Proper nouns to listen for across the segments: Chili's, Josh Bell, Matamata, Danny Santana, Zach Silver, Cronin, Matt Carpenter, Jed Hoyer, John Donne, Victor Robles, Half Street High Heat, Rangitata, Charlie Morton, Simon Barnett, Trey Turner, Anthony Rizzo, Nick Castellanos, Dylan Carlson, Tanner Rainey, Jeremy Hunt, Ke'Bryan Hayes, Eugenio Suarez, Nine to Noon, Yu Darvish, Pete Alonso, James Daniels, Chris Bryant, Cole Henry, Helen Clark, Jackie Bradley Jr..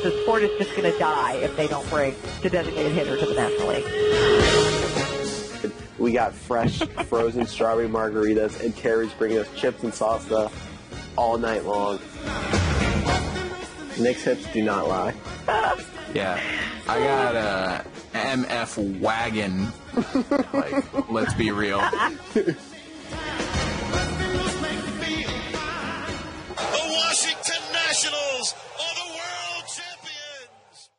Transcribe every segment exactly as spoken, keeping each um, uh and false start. The sport is just going to die if they don't break the designated hitter to the National League. We got fresh frozen strawberry margaritas, and Terry's bringing us chips and salsa all night long. Nick's hips do not lie. Yeah. I got a M F wagon. Like, let's be real. The Washington Nationals are the world champions.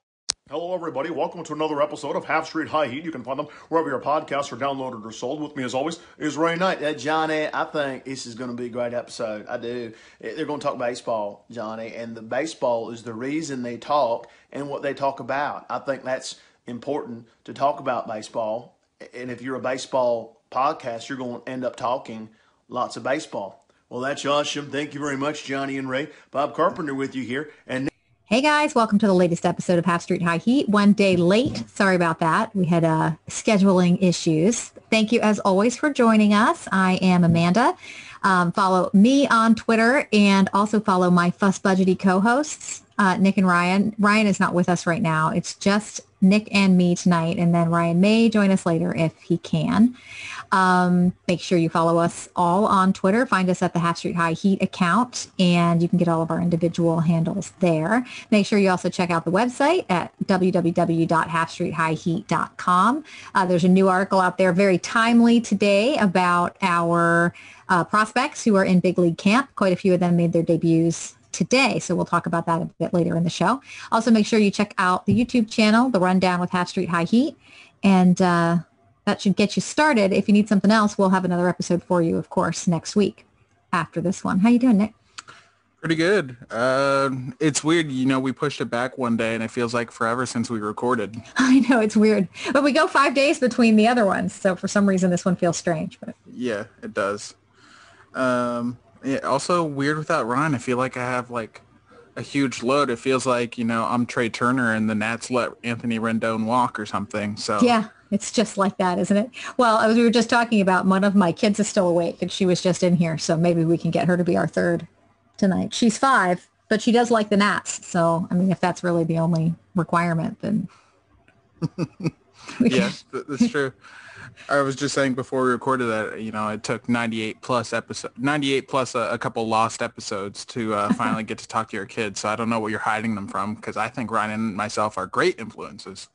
Hello, everybody. Welcome to another episode of Half Street High Heat. You can find them wherever your podcasts are downloaded or sold. With me, as always, is Ray Knight. Uh, Johnny, I think this is going to be a great episode. I do. They're going to talk baseball, Johnny, and the baseball is the reason they talk and what they talk about. I think that's important to talk about baseball. And if you're a baseball podcast, you're going to end up talking lots of baseball. Well, that's awesome. Thank you very much, Johnny and Ray. Bob Carpenter with you here. And hey, guys. Welcome to the latest episode of Half Street High Heat. One day late. Sorry about that. We had uh, scheduling issues. Thank you, as always, for joining us. I am Amanda. Um, follow me on Twitter and also follow my Fuss Budgety co-hosts, uh, Nick and Ryan. Ryan is not with us right now. It's just Nick and me tonight, and then Ryan may join us later if he can. Um, make sure you follow us all on Twitter. Find us at the Half Street High Heat account, and you can get all of our individual handles there. Make sure you also check out the website at w w w dot half street high heat dot com. Uh, there's a new article out there, very timely today, about our uh, prospects who are in big league camp. Quite a few of them made their debuts today, so we'll talk about that a bit later in the show. Also, make sure you check out the YouTube channel, The Rundown with Half Street High Heat, and uh, that should get you started. If you need something else, we'll have another episode for you, of course, next week after this one. How you doing, Nick? Pretty good. Uh, it's weird. You know, we pushed it back one day, and it feels like forever since we recorded. I know. It's weird. But we go five days between the other ones, so for some reason this one feels strange. But yeah, it does. Um Yeah, also weird without Ryan. I feel like I have like a huge load. It feels like, you know, I'm Trey Turner and the Nats let Anthony Rendon walk or something. So yeah, it's just like that, isn't it? Well, as we were just talking about, one of my kids is still awake and she was just in here. So maybe we can get her to be our third tonight. She's five, but she does like the Nats. So, I mean, if that's really the only requirement, then. Yes, that's true. I was just saying before we recorded that, you know, it took ninety-eight plus episode, ninety-eight plus a, a couple lost episodes to uh, finally get to talk to your kids. So I don't know what you're hiding them from, because I think Ryan and myself are great influences.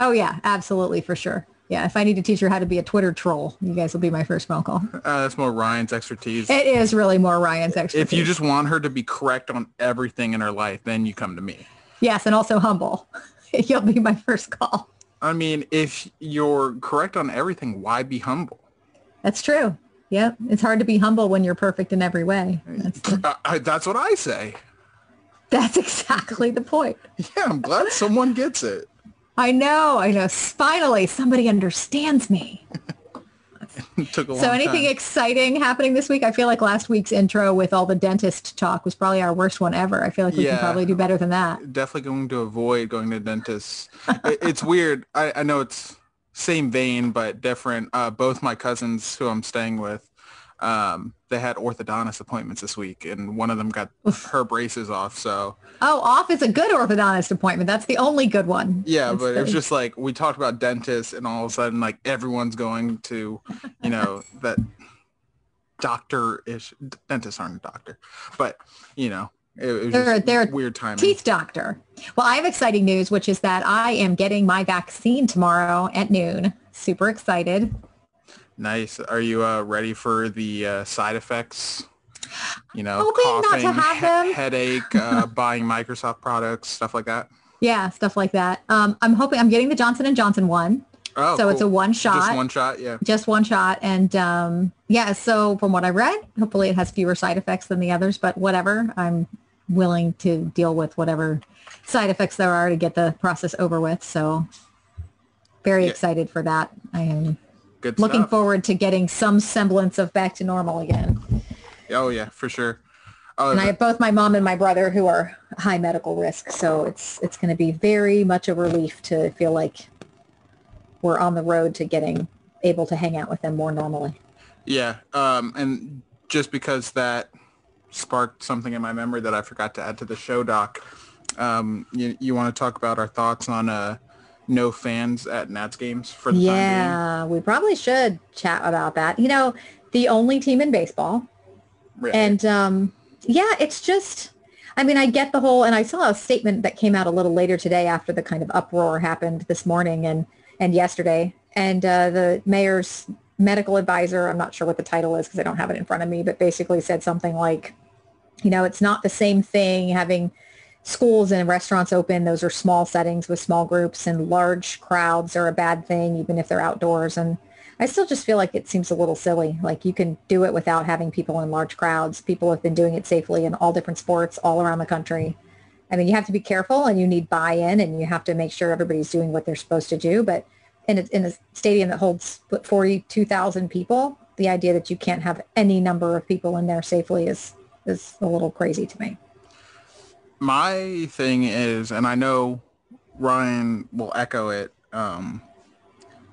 Oh, yeah, absolutely. For sure. Yeah. If I need to teach her how to be a Twitter troll, you guys will be my first phone call. Uh, that's more Ryan's expertise. It is really more Ryan's expertise. If you just want her to be correct on everything in her life, then you come to me. Yes. And also humble. You'll be my first call. I mean, if you're correct on everything, why be humble? That's true. Yep. It's hard to be humble when you're perfect in every way. That's, the... I, I, that's what I say. That's exactly the point. Yeah, I'm glad someone gets it. I know. I know. Finally, somebody understands me. It took a long so anything time. Exciting happening this week? I feel like last week's intro with all the dentist talk was probably our worst one ever. I feel like we yeah, can probably do better than that. Definitely going to avoid going to dentists. It's weird. I, I know it's same vein, but different. Uh, both my cousins who I'm staying with um, they had orthodontist appointments this week, and one of them got Oof. her braces off. So oh, off is a good orthodontist appointment. That's the only good one. Yeah, That's but the... it was just like we talked about dentists, and all of a sudden, like everyone's going to, you know, that doctor-ish. Dentists aren't a doctor, but you know, it, it was they're, just they're weird timing. Teeth doctor. Well, I have exciting news, which is that I am getting my vaccine tomorrow at noon. Super excited. Nice. Are you uh, ready for the uh, side effects? You know, hoping coughing, not to have them. He- headache, uh, buying Microsoft products, stuff like that. Yeah, stuff like that. Um, I'm hoping I'm getting the Johnson and Johnson one. Oh, so cool. It's a one shot. Just one shot, yeah. Just one shot. And um, yeah, so from what I read, hopefully it has fewer side effects than the others, but whatever. I'm willing to deal with whatever side effects there are to get the process over with. So very yeah. excited for that. I am. Good Looking stuff. forward to getting some semblance of back to normal again. Oh, yeah, for sure. Oh, and I have both my mom and my brother who are high medical risk. So it's it's going to be very much a relief to feel like we're on the road to getting able to hang out with them more normally. Yeah. Um, and just because that sparked something in my memory that I forgot to add to the show, Doc, um, you, you want to talk about our thoughts on a no fans at Nats games for the yeah, time being? Yeah, we probably should chat about that. You know, the only team in baseball. Really? And, um, yeah, it's just, I mean, I get the whole, and I saw a statement that came out a little later today after the kind of uproar happened this morning and, and yesterday. And uh, the mayor's medical advisor, I'm not sure what the title is because I don't have it in front of me, but basically said something like, you know, it's not the same thing having schools and restaurants open. Those are small settings with small groups, and large crowds are a bad thing, even if they're outdoors. And I still just feel like it seems a little silly. Like, you can do it without having people in large crowds. People have been doing it safely in all different sports all around the country. I mean, you have to be careful, and you need buy-in, and you have to make sure everybody's doing what they're supposed to do. But in a, in a stadium that holds forty-two thousand people, the idea that you can't have any number of people in there safely is is a little crazy to me. My thing is, and I know Ryan will echo it, um,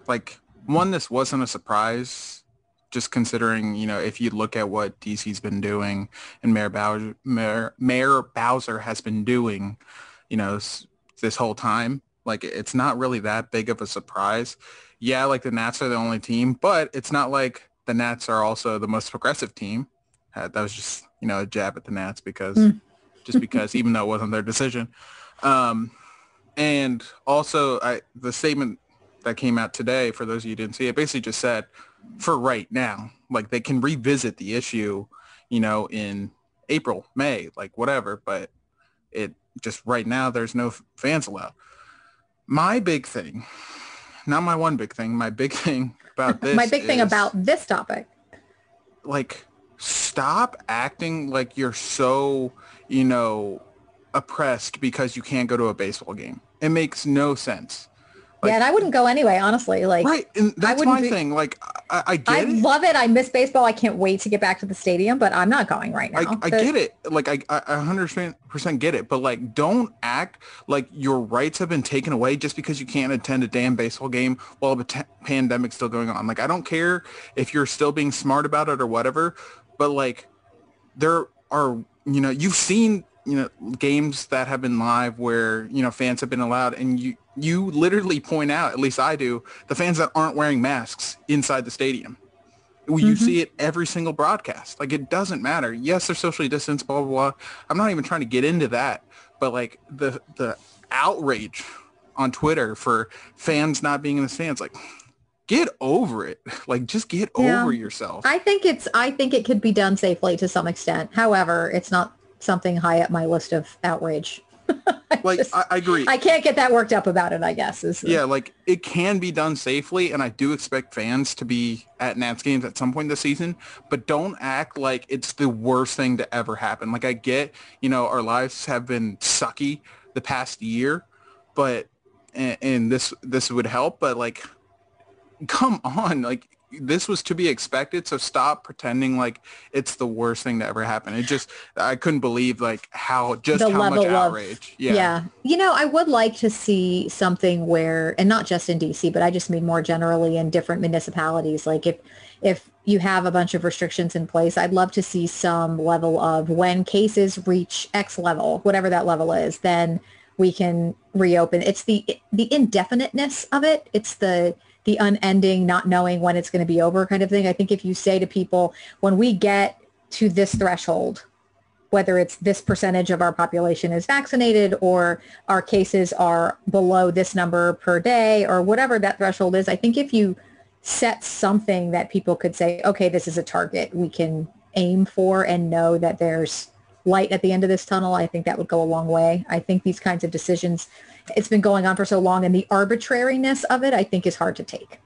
like, one, this wasn't a surprise, just considering, you know, if you look at what D C's been doing and Mayor Bowser, Mayor, Mayor Bowser has been doing, you know, this whole time, like, it's not really that big of a surprise. Yeah, like, the Nats are the only team, but it's not like the Nats are also the most progressive team. Uh, that was just, you know, a jab at the Nats because... Mm. Just because, even though it wasn't their decision. Um, and also, I, the statement that came out today, for those of you who didn't see it, basically just said, for right now, like, they can revisit the issue, you know, in April, May, like, whatever. But it just right now, there's no fans allowed. My big thing, not my one big thing, my big thing about this. my big is, thing about this topic. Like, stop acting like you're so... you know, oppressed because you can't go to a baseball game. It makes no sense. Like, yeah, and I wouldn't go anyway, honestly. Like, right, and that's my be, thing. Like, I, I get I it. I love it. I miss baseball. I can't wait to get back to the stadium, but I'm not going right now. I, I the, get it. Like, I, I one hundred percent get it. But, like, don't act like your rights have been taken away just because you can't attend a damn baseball game while the t- pandemic's still going on. Like, I don't care if you're still being smart about it or whatever, but, like, there are... You know, you've seen, you know, games that have been live where, you know, fans have been allowed, and you, you literally point out, at least I do, the fans that aren't wearing masks inside the stadium. Mm-hmm. You see it every single broadcast. Like, it doesn't matter. Yes, they're socially distanced, blah, blah, blah. I'm not even trying to get into that. But, like, the the outrage on Twitter for fans not being in the stands, like... Get over it. Like, just get yeah. over yourself. I think it's, I think it could be done safely to some extent. However, it's not something high up my list of outrage. I like, just, I, I agree. I can't get that worked up about it, I guess. Is yeah, the... like, it can be done safely, and I do expect fans to be at Nats games at some point this season, but don't act like it's the worst thing to ever happen. Like, I get, you know, our lives have been sucky the past year, but, and, and this, this would help, but, like, come on, like, this was to be expected, so stop pretending like it's the worst thing to ever happen. It just, I couldn't believe like how, just the how much outrage. Of, yeah. yeah. You know, I would like to see something where, and not just in D C, but I just mean more generally in different municipalities. Like if, if you have a bunch of restrictions in place, I'd love to see some level of when cases reach X level, whatever that level is, then we can reopen. It's the, the indefiniteness of it. It's the, the unending, not knowing when it's going to be over kind of thing. I think if you say to people, when we get to this threshold, whether it's this percentage of our population is vaccinated or our cases are below this number per day or whatever that threshold is, I think if you set something that people could say, okay, this is a target we can aim for and know that there's light at the end of this tunnel, I think that would go a long way. I think these kinds of decisions, it's been going on for so long, and the arbitrariness of it, I think, is hard to take.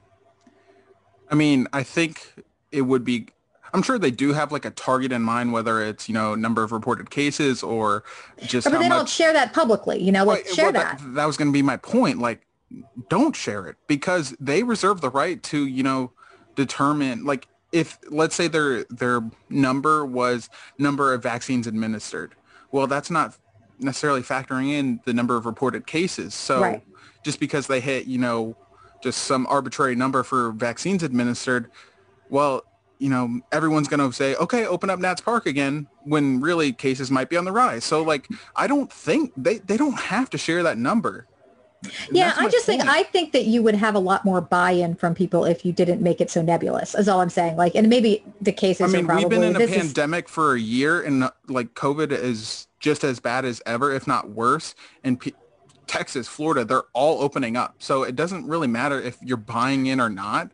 I mean, I think it would be, I'm sure they do have like a target in mind, whether it's, you know, number of reported cases or just, but they much, don't share that publicly, you know, like well, share well, that. that. That was going to be my point. Like, don't share it because they reserve the right to, you know, determine like, if let's say their their number was number of vaccines administered, well, that's not necessarily factoring in the number of reported cases. So right. just because they hit, you know, just some arbitrary number for vaccines administered, well, you know, everyone's going to say, okay, open up Nats Park again, when really cases might be on the rise. So like, I don't think they, they don't have to share that number. Yeah, I just point. think I think that you would have a lot more buy-in from people if you didn't make it so nebulous, is all I'm saying. Like, and maybe the cases I mean, are probably... we've been in a pandemic is, for a year, and, like, COVID is just as bad as ever, if not worse. And P- Texas, Florida, they're all opening up. So it doesn't really matter if you're buying in or not.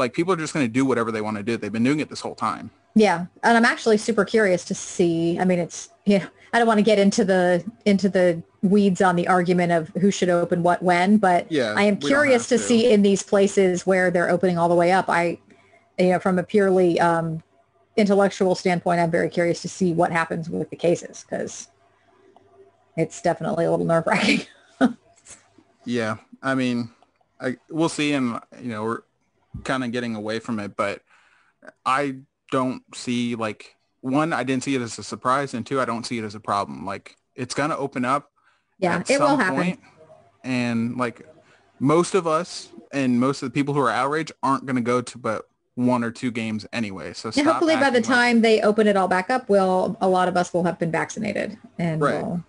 Like, people are just going to do whatever they want to do. They've been doing it this whole time. Yeah, and I'm actually super curious to see. I mean, it's, you know, I don't want to get into the into the weeds on the argument of who should open what when, but yeah, I am curious to, to see in these places where they're opening all the way up. I, you know, from a purely um, intellectual standpoint, I'm very curious to see what happens with the cases because it's definitely a little nerve wracking. Yeah, I mean, I, we'll see, and you know, we're kind of getting away from it, but I. don't see like one I didn't see it as a surprise, and two, I don't see it as a problem. Like, it's gonna open up yeah at it some will happen point, and like most of us and most of the people who are outraged aren't going to go to but one or two games anyway, so stop hopefully by the time like, they open it all back up, we'll a lot of us will have been vaccinated and right. we'll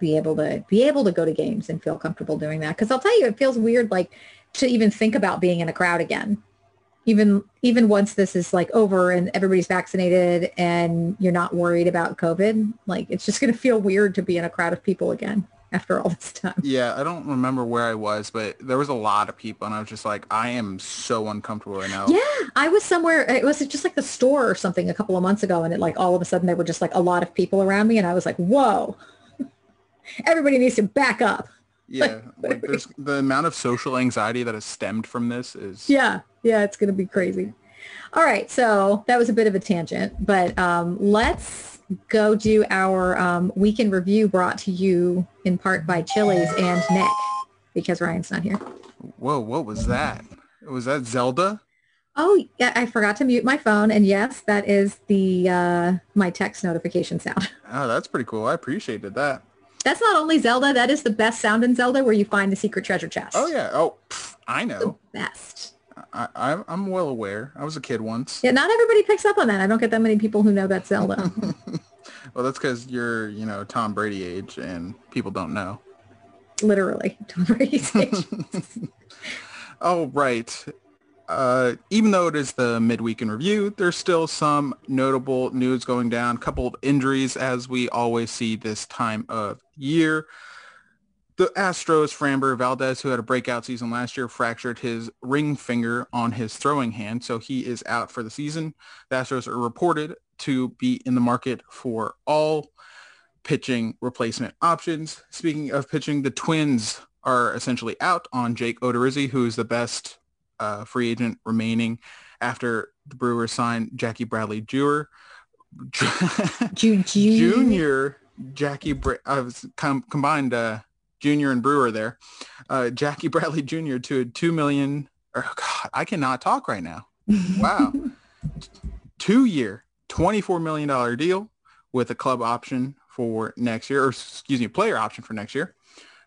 be able to be able to go to games and feel comfortable doing that, because I'll tell you, it feels weird like to even think about being in a crowd again. Even even once this is like over and everybody's vaccinated and you're not worried about COVID, like it's just going to feel weird to be in a crowd of people again after all this time. Yeah, I don't remember where I was, but there was a lot of people and I was just like, I am so uncomfortable right now. Yeah, I was somewhere, it was just like the store or something a couple of months ago, and it like all of a sudden there were just like a lot of people around me and I was like, whoa, everybody needs to back up. Yeah, like, there's the amount of social anxiety that has stemmed from this is... Yeah, yeah, it's going to be crazy. All right, so that was a bit of a tangent, but um, let's go do our um, weekend review brought to you in part by Chili's and Nick, because Ryan's not here. Whoa, what was that? Was that Zelda? Oh, yeah, I forgot to mute my phone, and yes, that is the uh, my text notification sound. Oh, that's pretty cool. I appreciated that. That's not only Zelda, that is the best sound in Zelda where you find the secret treasure chest. Oh, yeah. Oh, pff, I know. The best. I, I, I'm well aware. I was a kid once. Yeah, not everybody picks up on that. I don't get that many people who know that Zelda. Well, that's because you're, you know, Tom Brady age and people don't know. Literally, Tom Brady's age. All right. Uh, even though it is the midweek in review, there's still some notable news going down. A couple of injuries, as we always see this time of year. The Astros' Framber Valdez, who had a breakout season last year, fractured his ring finger on his throwing hand, so he is out for the season. The Astros are reported to be in the market for all pitching replacement options. Speaking of pitching, the Twins are essentially out on Jake Odorizzi, who is the best uh, free agent remaining after the Brewers signed Jackie Bradley Junior Junior Jackie, Bra- I was com- combined, uh, Junior and Brewer there, uh, Jackie Bradley Junior to a two million dollars or God, I cannot talk right now. Wow. Two-year, twenty-four million dollars deal with a club option for next year, or excuse me, player option for next year.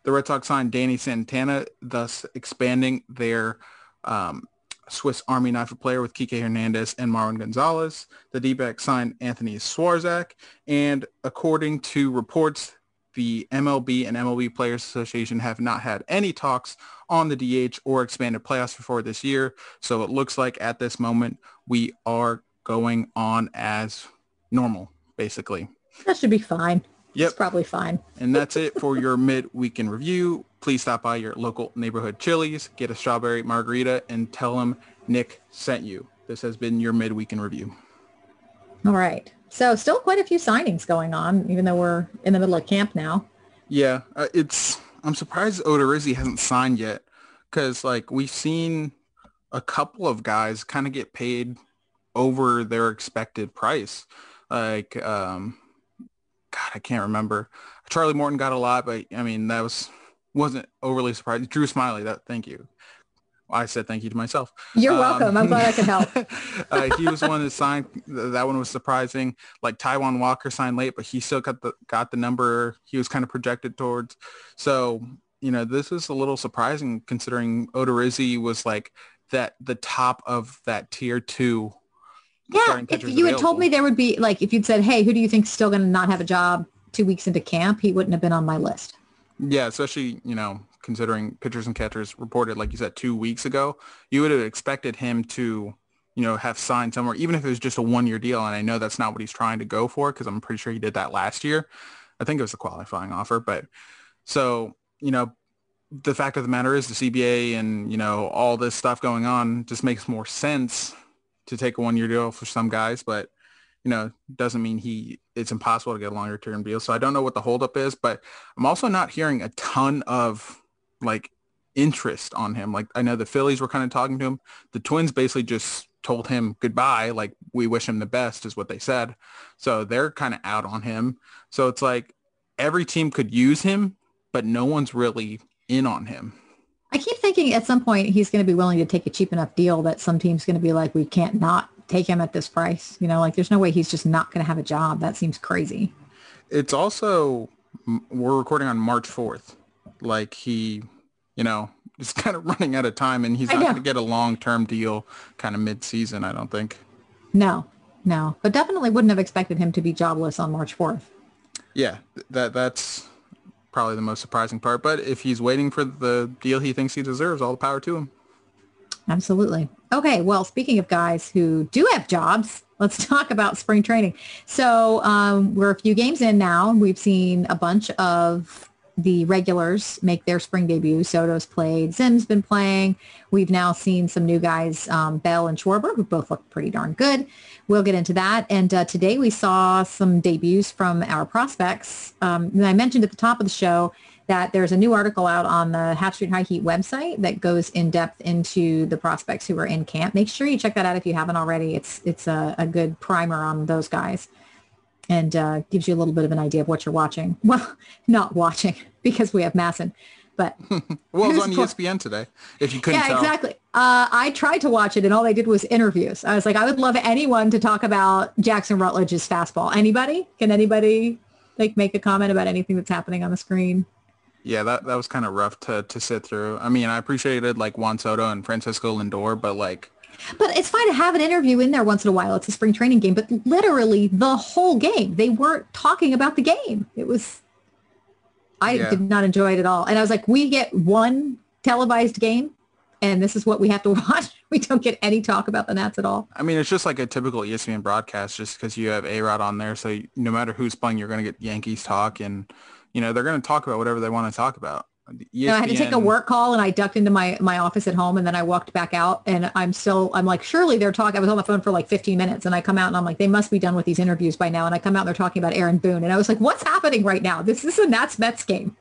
The Red Sox signed Danny Santana, thus expanding their um, Swiss Army knife of player with Kike Hernandez and Marwin Gonzalez. The D-backs signed Anthony Swarzak, and according to reports, the M L B and M L B Players Association have not had any talks on the D H or expanded playoffs before this year. So it looks like at this moment, we are going on as normal, basically. That should be fine. Yep. It's probably fine. And that's it for your midweek in review. Please stop by your local neighborhood Chili's, get a strawberry margarita, and tell them Nick sent you. This has been your midweek in review. All right. So still quite a few signings going on, even though we're in the middle of camp now. Yeah, uh, it's I'm surprised Odorizzi hasn't signed yet, because like we've seen a couple of guys kind of get paid over their expected price. Like, um, God, I can't remember. Charlie Morton got a lot, but I mean, that was wasn't overly surprising. Drew Smiley, that thank you. I said thank you to myself. You're um, welcome. I'm glad I could help. uh, he was one that signed. That one was surprising. Like Taijuan Walker signed late, but he still got the got the number he was kind of projected towards. So, you know, this is a little surprising considering Odorizzi was like that the top of that tier two. Yeah, if you had available. told me there would be like if you'd said, hey, who do you think's still going to not have a job two weeks into camp? He wouldn't have been on my list. Yeah, especially, you know, considering pitchers and catchers reported, like you said, two weeks ago, you would have expected him to, you know, have signed somewhere, even if it was just a one-year deal. And I know that's not what he's trying to go for because I'm pretty sure he did that last year. I think it was a qualifying offer. But so, you know, the fact of the matter is the C B A and, you know, all this stuff going on just makes more sense to take a one-year deal for some guys. But, you know, doesn't mean he it's impossible to get a longer-term deal. So I don't know what the holdup is, but I'm also not hearing a ton of like interest on him. Like I know the Phillies were kind of talking to him. The Twins basically just told him goodbye. Like we wish him the best is what they said. So they're kind of out on him. So it's like every team could use him, but no one's really in on him. I keep thinking at some point he's going to be willing to take a cheap enough deal that some team's going to be like, we can't not take him at this price. You know, like there's no way he's just not going to have a job. That seems crazy. It's also, we're recording on March fourth. Like he, you know, is kind of running out of time and he's not going to get a long-term deal kind of mid-season, I don't think. No, no. But definitely wouldn't have expected him to be jobless on March fourth. Yeah, that that's probably the most surprising part. But if he's waiting for the deal he thinks he deserves, all the power to him. Absolutely. Okay, well, speaking of guys who do have jobs, let's talk about spring training. So um, we're a few games in now. We've seen a bunch of the regulars make their spring debut. Soto's played. Zim's been playing. We've now seen some new guys, um, Bell and Schwarber, who both look pretty darn good. We'll get into that. And uh, today we saw some debuts from our prospects. Um, and I mentioned at the top of the show that there's a new article out on the Half Street High Heat website that goes in depth into the prospects who are in camp. Make sure you check that out if you haven't already. It's, it's a, a good primer on those guys. And uh, gives you a little bit of an idea of what you're watching. Well, not watching because we have Masson, but well, it was on E S P N today. If you couldn't, yeah, tell. exactly. Uh, I tried to watch it, and all they did was interviews. I was like, I would love anyone to talk about Jackson Rutledge's fastball. Anybody? Can anybody like make a comment about anything that's happening on the screen? Yeah, that that was kind of rough to to sit through. I mean, I appreciated like Juan Soto and Francisco Lindor, but like. But it's fine to have an interview in there once in a while. It's a spring training game, but literally the whole game, they weren't talking about the game. It was, I yeah. did not enjoy it at all. And I was like, we get one televised game and this is what we have to watch. We don't get any talk about the Nats at all. I mean, it's just like a typical E S P N broadcast just because you have A-Rod on there. So no matter who's playing, you're going to get Yankees talk and, you know, they're going to talk about whatever they want to talk about. No, I had to take a work call and I ducked into my, my office at home and then I walked back out and I'm still, I'm like, surely they're talking. I was on the phone for like fifteen minutes and I come out and I'm like, they must be done with these interviews by now. And I come out and they're talking about Aaron Boone. And I was like, what's happening right now? This, this is a Nats Mets game.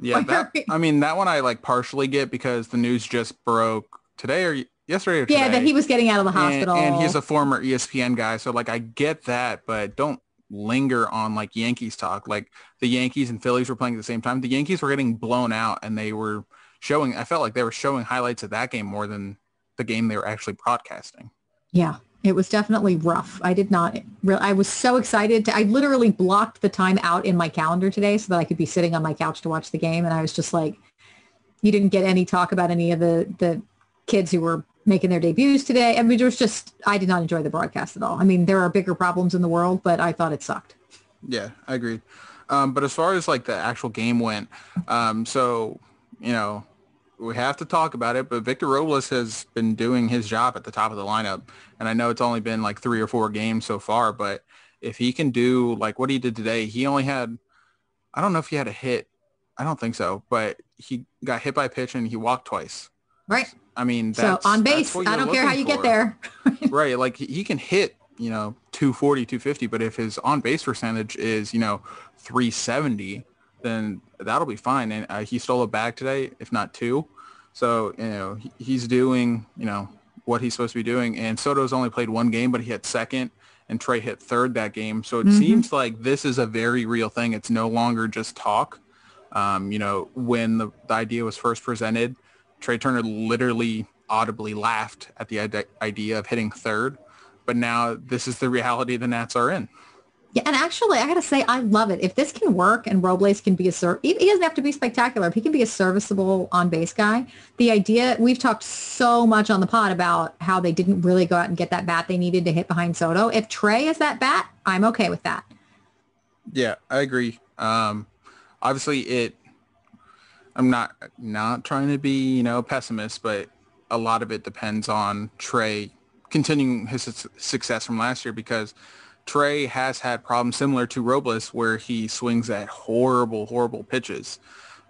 Yeah. That, I mean, that one I like partially get because the news just broke today or yesterday or today. Yeah, that he was getting out of the hospital. And, and he's a former E S P N guy. So like, I get that, but don't linger on like Yankees talk. Like the Yankees and Phillies were playing at the same time. The Yankees were getting blown out and they were showing, I felt like they were showing highlights of that game more than the game they were actually broadcasting. Yeah, it was definitely rough. I did not really, I was so excited to, I literally blocked the time out in my calendar today so that I could be sitting on my couch to watch the game. And I was just like, you didn't get any talk about any of the, the kids who were making their debuts today. I mean, it was just, I did not enjoy the broadcast at all. I mean, there are bigger problems in the world, but I thought it sucked. Yeah, I agree. Um, but as far as like the actual game went, um, so, you know, we have to talk about it, but Victor Robles has been doing his job at the top of the lineup. And I know it's only been like three or four games so far, but if he can do like what he did today, he only had, I don't know if he had a hit. I don't think so, but he got hit by a pitch and he walked twice. Right. I mean, that's, so on base, I don't care how you for. get there. Right. Like he can hit, you know, two forty, two fifty, but if his on base percentage is, you know, three seventy, then that'll be fine. And uh, he stole a bag today, if not two. So, you know, he, he's doing, you know, what he's supposed to be doing. And Soto's only played one game, but he hit second and Trey hit third that game. So it mm-hmm. seems like this is a very real thing. It's no longer just talk. Um, you know, when the, the idea was first presented, Trey Turner literally audibly laughed at the idea of hitting third. But now this is the reality the Nats are in. Yeah, and actually, I got to say, I love it. If this can work and Robles can be a serv- – he doesn't have to be spectacular. If he can be a serviceable on-base guy, the idea – we've talked so much on the pod about how they didn't really go out and get that bat they needed to hit behind Soto. If Trey is that bat, I'm okay with that. Yeah, I agree. Um, obviously, it – I'm not not trying to be, you know, pessimist, but a lot of it depends on Trey continuing his success from last year because – Trey has had problems similar to Robles where he swings at horrible, horrible pitches.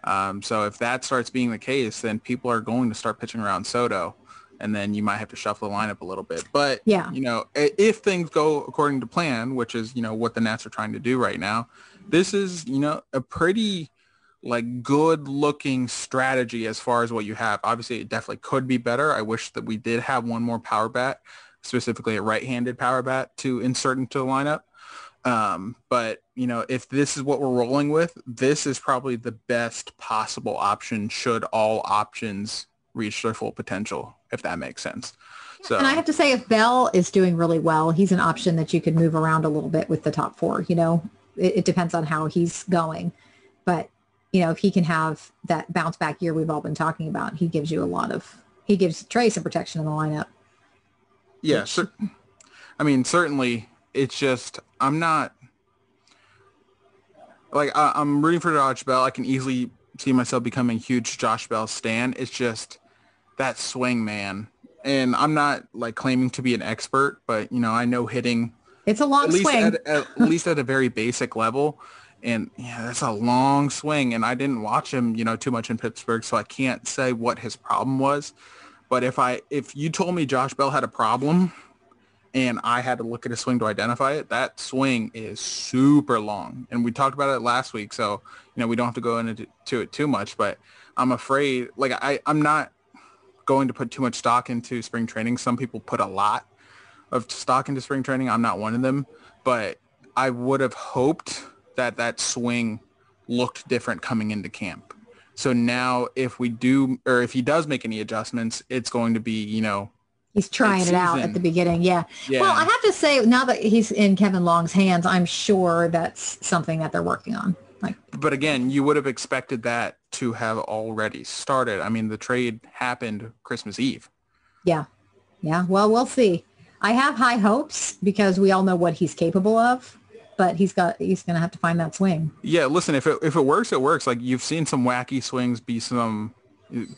Um, so if that starts being the case, then people are going to start pitching around Soto, and then you might have to shuffle the lineup a little bit. But, yeah. you know, if things go according to plan, which is, you know, what the Nats are trying to do right now, this is, you know, a pretty, like, good-looking strategy as far as what you have. Obviously, it definitely could be better. I wish that we did have one more power bat, specifically a right-handed power bat to insert into the lineup. Um, but, you know, if this is what we're rolling with, this is probably the best possible option should all options reach their full potential, if that makes sense. So, and I have to say, if Bell is doing really well, he's an option that you could move around a little bit with the top four. You know, it, it depends on how he's going. But, you know, if he can have that bounce back year we've all been talking about, he gives you a lot of, he gives Trey some protection in the lineup. Yeah, cer- I mean, certainly, it's just, I'm not, like, I- I'm rooting for Josh Bell. I can easily see myself becoming a huge Josh Bell stan. It's just that swing, man. And I'm not, like, claiming to be an expert, but, you know, I know hitting. It's a long at swing. Least at, at least at a very basic level. And, yeah, that's a long swing. And I didn't watch him, you know, too much in Pittsburgh, so I can't say what his problem was. But if I if you told me Josh Bell had a problem and I had to look at a swing to identify it, that swing is super long. And we talked about it last week, so you know we don't have to go into to it too much. But I'm afraid, like, I, I'm not going to put too much stock into spring training. Some people put a lot of stock into spring training. I'm not one of them. But I would have hoped that that swing looked different coming into camp. So now if we do, or if he does make any adjustments, it's going to be, you know. He's trying it out at the beginning. Yeah. yeah. Well, I have to say now that he's in Kevin Long's hands, I'm sure that's something that they're working on. Like, but again, you would have expected that to have already started. I mean, the trade happened Christmas Eve. Yeah. Yeah. Well, we'll see. I have high hopes because we all know what he's capable of. But he's got he's going to have to find that swing. Yeah, listen, if it if it works, it works. Like you've seen some wacky swings be some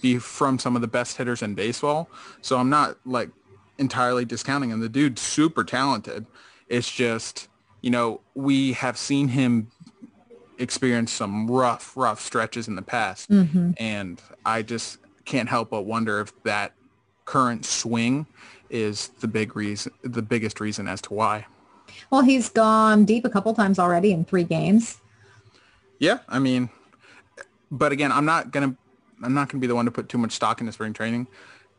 be from some of the best hitters in baseball. So I'm not like entirely discounting him. The dude's super talented. It's just, you know, we have seen him experience some rough, rough stretches in the past. Mm-hmm. And I just can't help but wonder if that current swing is the big reason, the biggest reason as to why. Well, he's gone deep a couple times already in three games. Yeah, I mean, but again, I'm not gonna, I'm not gonna be the one to put too much stock into spring training.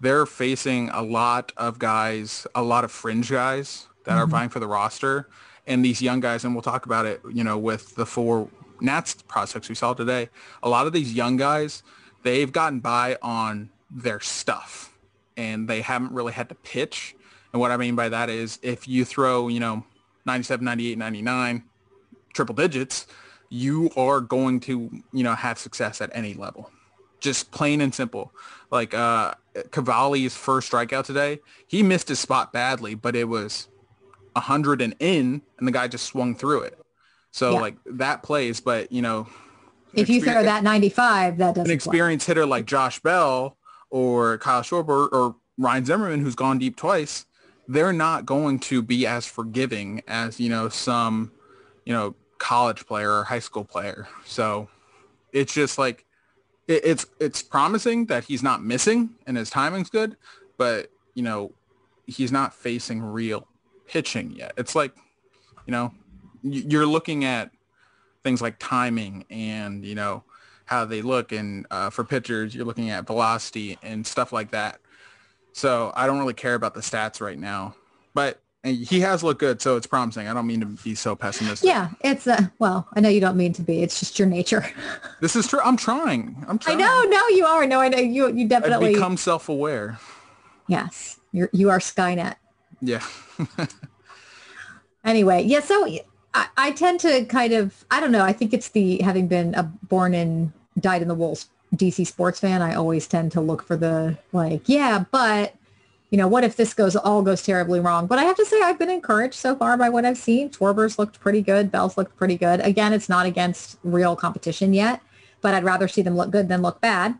They're facing a lot of guys, a lot of fringe guys that mm-hmm. are vying for the roster, and these young guys. And we'll talk about it, you know, with the four Nats prospects we saw today. A lot of these young guys, they've gotten by on their stuff. and they haven't really had to pitch. And what I mean by that is if you throw, you know, ninety-seven, ninety-eight, ninety-nine, triple digits, you are going to, you know, have success at any level. Just plain and simple. Like uh, Cavalli's first strikeout today, he missed his spot badly, but it was one hundred and in, and the guy just swung through it. So, yeah. like, that plays, but, you know. If you throw that ninety-five, that doesn't An experienced play. hitter like Josh Bell or Kyle Schwarber or Ryan Zimmerman, who's gone deep twice, they're not going to be as forgiving as, you know, some, you know, college player or high school player. So it's just like it, it's it's promising that he's not missing and his timing's good, but, you know, he's not facing real pitching yet. It's like, you know, you're looking at things like timing and, you know, how they look. And uh, for pitchers, you're looking at velocity and stuff like that. So I don't really care about the stats right now, but he has looked good. So it's promising. I don't mean to be so pessimistic. Yeah. It's a, well, I know you don't mean to be, it's just your nature. This is true. I'm trying. I'm trying. I know. No, you are. No, I know you, you definitely I've become self-aware. Yes. You're, you are Skynet. Yeah. Anyway. Yeah. So I, I tend to kind of, I don't know. I think it's the, having been a born in, died in the wool D C sports fan, I always tend to look for the like, yeah, but you know, what if this goes, all goes terribly wrong? But I have to say I've been encouraged so far by what I've seen. Schwarber's looked pretty good. Bell's looked pretty good. Again, it's not against real competition yet, but I'd rather see them look good than look bad.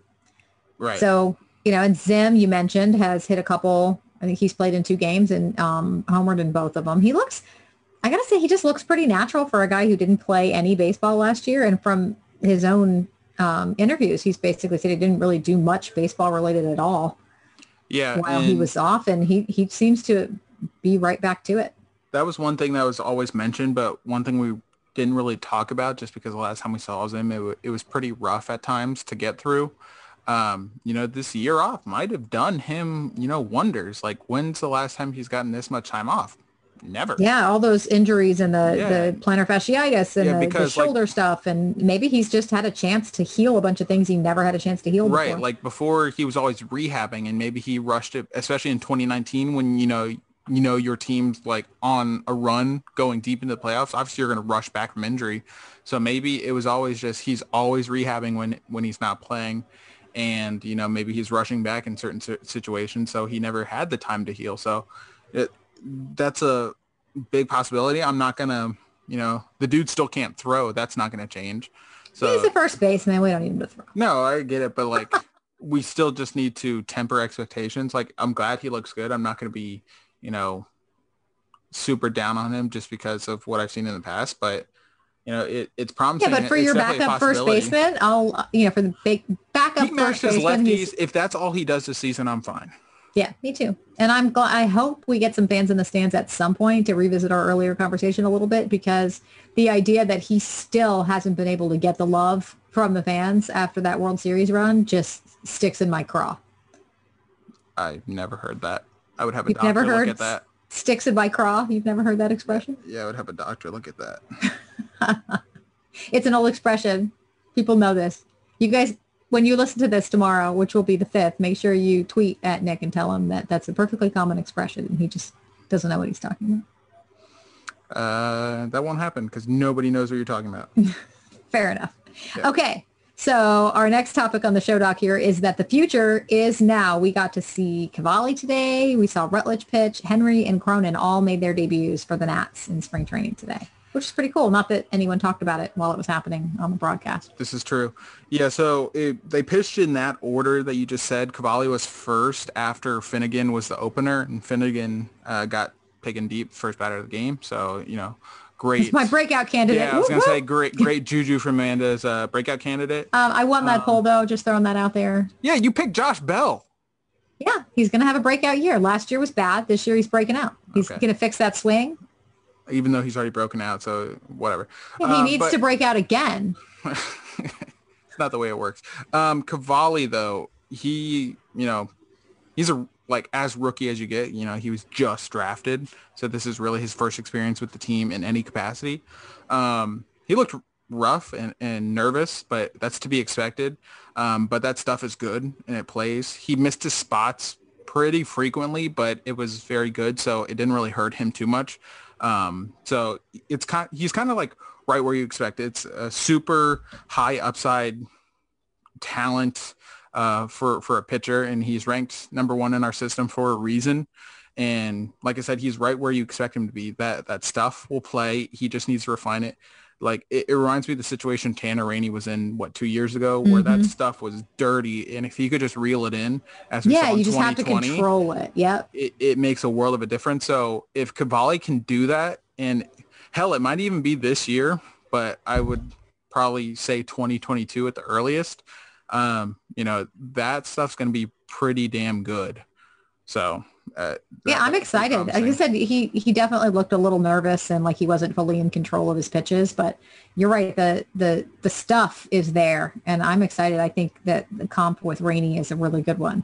Right. So, you know, and Zim, you mentioned, has hit a couple, I think he's played in two games and um, homered in both of them. He looks, I gotta say, he just looks pretty natural for a guy who didn't play any baseball last year. And from his own um, interviews, he's basically said he didn't really do much baseball related at all. Yeah. While he was off, and he, he seems to be right back to it. That was one thing that was always mentioned, but one thing we didn't really talk about just because the last time we saw him, it, it was pretty rough at times to get through. Um, you know, this year off might have done him, you know, wonders. Like, when's the last time he's gotten this much time off? Never. Yeah, all those injuries and the, yeah. the plantar fasciitis and yeah, the, because, the shoulder like, stuff. And maybe he's just had a chance to heal a bunch of things he never had a chance to heal right, before. Right, like before he was always rehabbing, and maybe he rushed it, especially in twenty nineteen when, you know, you know your team's like on a run going deep into the playoffs. Obviously, you're going to rush back from injury. So maybe it was always just he's always rehabbing when, when he's not playing. And, you know, maybe he's rushing back in certain situations. So he never had the time to heal. So it, that's a big possibility. I'm not going to, you know, the dude still can't throw. That's not going to change. So he's a first baseman. We don't need him to throw. No, I get it. But like, we still just need to temper expectations. Like, I'm glad he looks good. I'm not going to be, you know, super down on him just because of what I've seen in the past, but you know, it, it's promising. Yeah, but for it's your backup first baseman, I'll, you know, for the big backup he first baseman. Lefties, if that's all he does this season, I'm fine. Yeah, me too. And I'm glad, I hope we get some fans in the stands at some point to revisit our earlier conversation a little bit, because the idea that he still hasn't been able to get the love from the fans after that World Series run just sticks in my craw. I've never heard that. I would have a You've doctor never heard look at that. Sticks in my craw? You've never heard that expression? Yeah, I would have a doctor look at that. It's an old expression. People know this. You guys... When you listen to this tomorrow, which will be the fifth, make sure you tweet at Nick and tell him that that's a perfectly common expression, and he just doesn't know what he's talking about. Uh, that won't happen because nobody knows what you're talking about. Fair enough. Yeah. Okay, so our next topic on the show doc here is that the future is now. We got to see Cavalli today. We saw Rutledge pitch. Henry and Cronin all made their debuts for the Nats in spring training today, which is pretty cool. Not that anyone talked about it while it was happening on the broadcast. This is true. Yeah, so it, they pitched in that order that you just said. Cavalli was first after Finnegan was the opener, and Finnegan uh, got taken deep first batter of the game. So, you know, great. It's my breakout candidate. Yeah, I was going to say great great juju from Amanda's uh, breakout candidate. Um, I won that um, poll, though, just throwing that out there. Yeah, you picked Josh Bell. Yeah, he's going to have a breakout year. Last year was bad. This year he's breaking out. He's okay. going to fix that swing. Even though he's already broken out, so whatever. Yeah, he um, needs but, to break out again. It's not the way it works. Um, Cavalli, though, he, you know, he's a like as rookie as you get. You know, he was just drafted, so this is really his first experience with the team in any capacity. Um, he looked rough and, and nervous, but that's to be expected. Um, but that stuff is good, and it plays. He missed his spots pretty frequently, but it was very good, so it didn't really hurt him too much. Um, so it's kind, he's kind of like right where you expect. It's a super high upside talent uh, for for a pitcher, and he's ranked number one in our system for a reason. And like I said, he's right where you expect him to be. That that stuff will play. He just needs to refine it. Like, it, it reminds me of the situation Tanner Rainey was in, what, two years ago, where mm-hmm. that stuff was dirty. And if he could just reel it in, as we yeah, saw in you just have to control it. Yep. It, it makes a world of a difference. So if Cavalli can do that, and hell, it might even be this year, but I would probably say twenty twenty-two at the earliest. Um, you know, that stuff's going to be pretty damn good. So uh, yeah, I'm excited. Promising. Like I said, he he definitely looked a little nervous and like he wasn't fully in control of his pitches. But you're right, the the the stuff is there, and I'm excited. I think that the comp with Rainey is a really good one.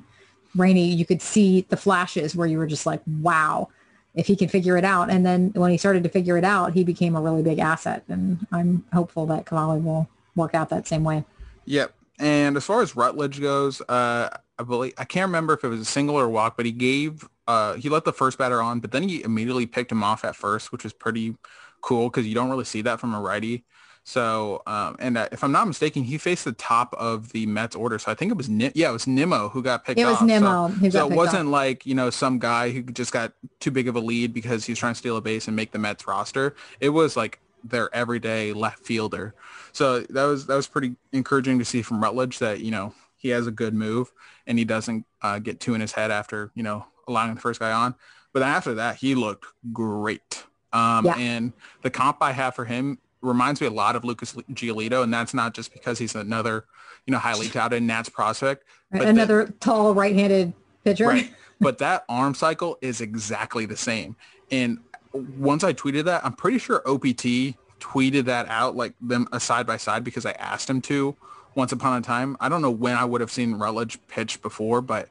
Rainey, you could see the flashes where you were just like, wow, if he can figure it out. And then when he started to figure it out, he became a really big asset. And I'm hopeful that Cavalli will work out that same way. Yep. And as far as Rutledge goes, uh, I believe, I can't remember if it was a single or a walk, but he gave, uh, he let the first batter on, but then he immediately picked him off at first, which was pretty cool because you don't really see that from a righty. So, um, and uh, if I'm not mistaken, he faced the top of the Mets order. So I think it was, Ni- yeah, it was Nimmo who got picked off. It was off. Nimmo. So, so it wasn't off. Like, you know, some guy who just got too big of a lead because he was trying to steal a base and make the Mets roster. It was like their everyday left fielder. So that was, that was pretty encouraging to see from Rutledge that, you know, he has a good move and he doesn't uh, get two in his head after, you know, allowing the first guy on. But after that, he looked great. Um, yeah. And the comp I have for him reminds me a lot of Lucas Giolito. And that's not just because he's another, you know, highly touted Nats prospect. But another that, tall right-handed pitcher. Right. But that arm cycle is exactly the same. And once I tweeted that, I'm pretty sure O P T tweeted that out, like them a side-by-side, because I asked him to. Once upon a time, I don't know when I would have seen Rutledge pitch before, but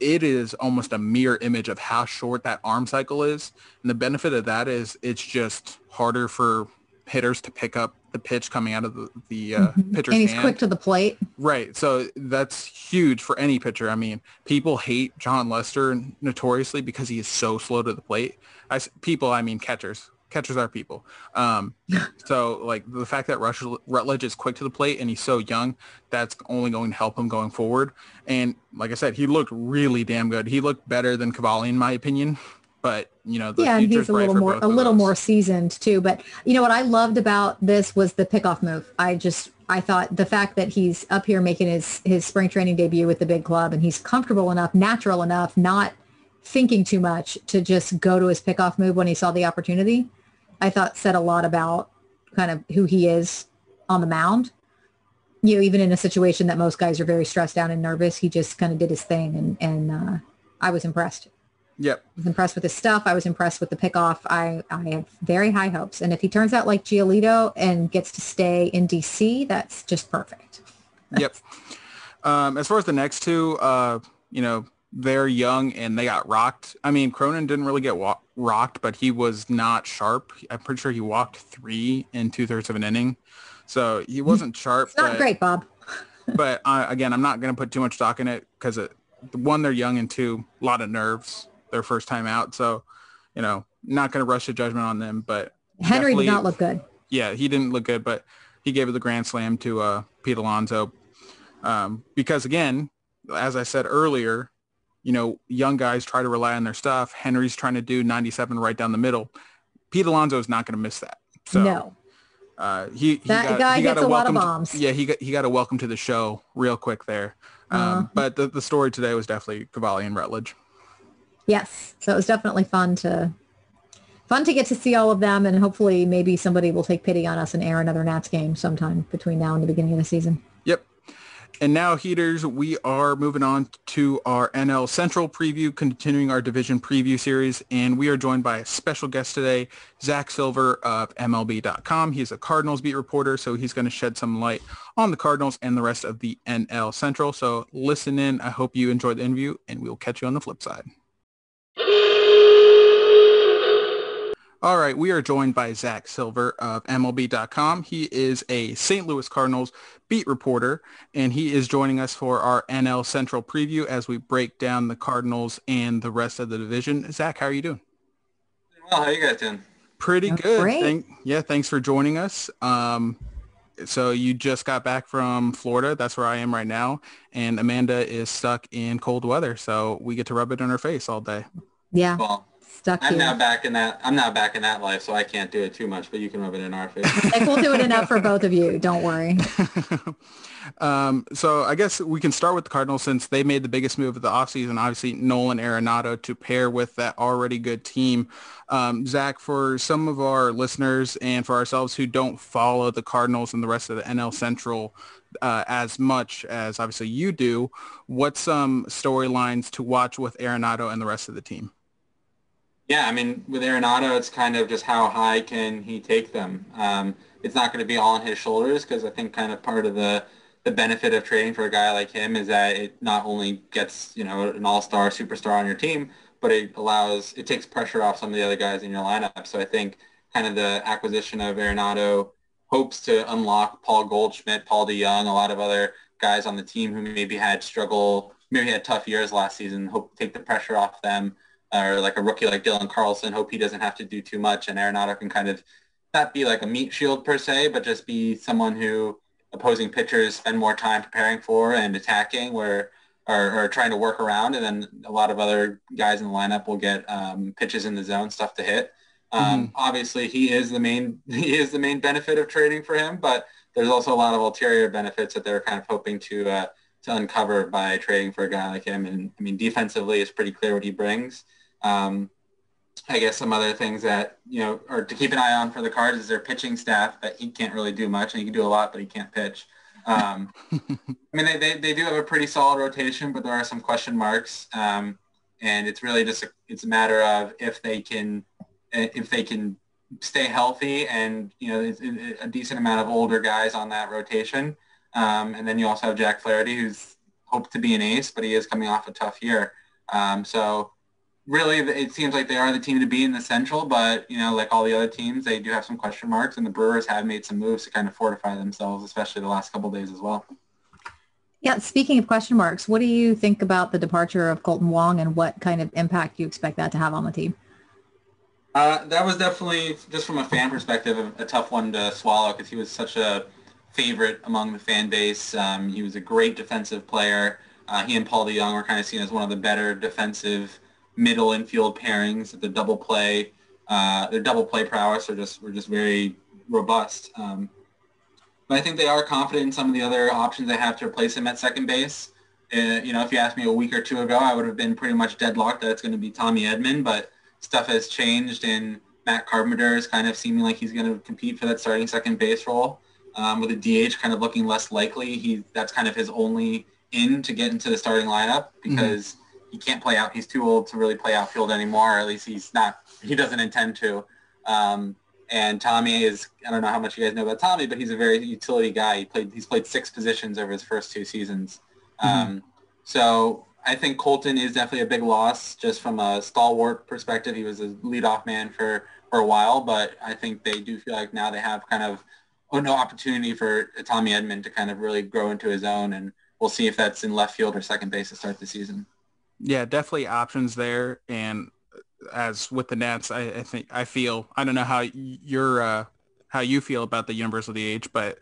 it is almost a mirror image of how short that arm cycle is. And the benefit of that is it's just harder for hitters to pick up the pitch coming out of the, the uh, mm-hmm. pitcher's hand. And he's hand. quick to the plate. Right. So that's huge for any pitcher. I mean, people hate John Lester notoriously because he is so slow to the plate. I, people, I mean catchers. Catchers are people. Um, so, like, the fact that Rush, Rutledge is quick to the plate and he's so young, that's only going to help him going forward. And, like I said, he looked really damn good. He looked better than Cavalli, in my opinion. But, you know, the yeah, and he's a little more a little those. more seasoned, too. But, you know, what I loved about this was the pickoff move. I just – I thought the fact that he's up here making his, his spring training debut with the big club and he's comfortable enough, natural enough, not thinking too much to just go to his pickoff move when he saw the opportunity – I thought said a lot about kind of who he is on the mound. You know, even in a situation that most guys are very stressed out and nervous, he just kind of did his thing. And, and uh, I was impressed. Yep. I was impressed with his stuff. I was impressed with the pickoff. I, I have very high hopes. And if he turns out like Giolito and gets to stay in D C, that's just perfect. Yep. Um, as far as the next two, uh, you know, they're young and they got rocked. I mean, Cronin didn't really get wa- rocked, but he was not sharp. I'm pretty sure he walked three and two thirds of an inning. So he wasn't sharp. It's not but, great, Bob. but uh, again, I'm not going to put too much stock in it because it, one, they're young, and two, a lot of nerves their first time out. So, you know, not going to rush the judgment on them, but Henry did not look good. Yeah, he didn't look good, but he gave it the grand slam to uh, Pete Alonso. Um, because again, as I said earlier, you know, young guys try to rely on their stuff. Henry's trying to do ninety-seven right down the middle. Pete Alonso is not going to miss that. So, no. Uh, he, he that got, guy he got gets a, a lot of bombs. To, yeah, he got, he got a welcome to the show real quick there. Um, uh-huh. But the, the story today was definitely Cavalli and Rutledge. Yes. So it was definitely fun to fun to get to see all of them. And hopefully maybe somebody will take pity on us and air another Nats game sometime between now and the beginning of the season. Yep. And now, Heaters, we are moving on to our N L Central preview, continuing our division preview series. And we are joined by a special guest today, Zach Silver of M L B dot com. He's a Cardinals beat reporter, so he's going to shed some light on the Cardinals and the rest of the N L Central. So listen in. I hope you enjoyed the interview, and we'll catch you on the flip side. All right, we are joined by Zach Silver of M L B dot com. He is a Saint Louis Cardinals beat reporter, and he is joining us for our N L Central preview as we break down the Cardinals and the rest of the division. Zach, how are you doing? Well, how you guys doing? Pretty That's good. Great. Thank, yeah, thanks for joining us. Um, so you just got back from Florida. That's where I am right now. And Amanda is stuck in cold weather, so we get to rub it in her face all day. Yeah. Well, stuck I'm here. not back in that. I'm not back in that life, so I can't do it too much, but you can rub it in our face. Like, we'll do it enough for both of you. Don't worry. um, so I guess we can start with the Cardinals since they made the biggest move of the offseason, obviously Nolan Arenado to pair with that already good team. Um, Zach, for some of our listeners and for ourselves who don't follow the Cardinals and the rest of the N L Central Uh, as much as obviously you do, what's some um, storylines to watch with Arenado and the rest of the team? Yeah, I mean, with Arenado, it's kind of just how high can he take them. Um, it's not going to be all on his shoulders because I think kind of part of the, the benefit of trading for a guy like him is that it not only gets, you know, an all-star superstar on your team, but it allows, it takes pressure off some of the other guys in your lineup. So I think kind of the acquisition of Arenado hopes to unlock Paul Goldschmidt, Paul DeYoung, a lot of other guys on the team who maybe had struggle, maybe had tough years last season, hope to take the pressure off them, or like a rookie like Dylan Carlson, hope he doesn't have to do too much, and Arenado can kind of not be like a meat shield per se, but just be someone who opposing pitchers spend more time preparing for and attacking where, or, or trying to work around, and then a lot of other guys in the lineup will get um, pitches in the zone, stuff to hit. Um, mm-hmm. Obviously, he is the main he is the main benefit of trading for him, but there's also a lot of ulterior benefits that they're kind of hoping to uh, to uncover by trading for a guy like him. And I mean, defensively, it's pretty clear what he brings. Um, I guess some other things that you know, or to keep an eye on for the Cards is their pitching staff. That he can't really do much, and he can do a lot, but he can't pitch. Um, I mean, they, they they do have a pretty solid rotation, but there are some question marks, um, and it's really just a, it's a matter of if they can. if they can stay healthy and, you know, it's a decent amount of older guys on that rotation. Um, and then you also have Jack Flaherty, who's hoped to be an ace, but he is coming off a tough year. Um, so really it seems like they are the team to be in the Central, but, you know, like all the other teams, they do have some question marks, and the Brewers have made some moves to kind of fortify themselves, especially the last couple of days as well. Yeah. Speaking of question marks, what do you think about the departure of Colton Wong and what kind of impact you expect that to have on the team? Uh, that was definitely, just from a fan perspective, a, a tough one to swallow because he was such a favorite among the fan base. Um, he was a great defensive player. Uh, he and Paul DeYoung were kind of seen as one of the better defensive middle infield pairings. The double play, uh, their double play prowess are just were just very robust. Um, but I think they are confident in some of the other options they have to replace him at second base. Uh, you know, if you asked me a week or two ago, I would have been pretty much deadlocked that it's going to be Tommy Edman, but stuff has changed, and Matt Carpenter is kind of seeming like he's going to compete for that starting second base role. Um, with the D H kind of looking less likely, he that's kind of his only in to get into the starting lineup because mm-hmm. he can't play out. He's too old to really play outfield anymore, or at least he's not. He doesn't intend to. Um, and Tommy is, I don't know how much you guys know about Tommy, but he's a very utility guy. He played he's played six positions over his first two seasons. Mm-hmm. Um, so. I think Colton is definitely a big loss just from a stalwart perspective. He was a leadoff man for, for a while, but I think they do feel like now they have kind of oh, no opportunity for Tommy Edman to kind of really grow into his own, and we'll see if that's in left field or second base to start the season. Yeah, definitely options there. And as with the Nats, I, I think I feel – I don't know how you're uh, how you feel about the universal D H, but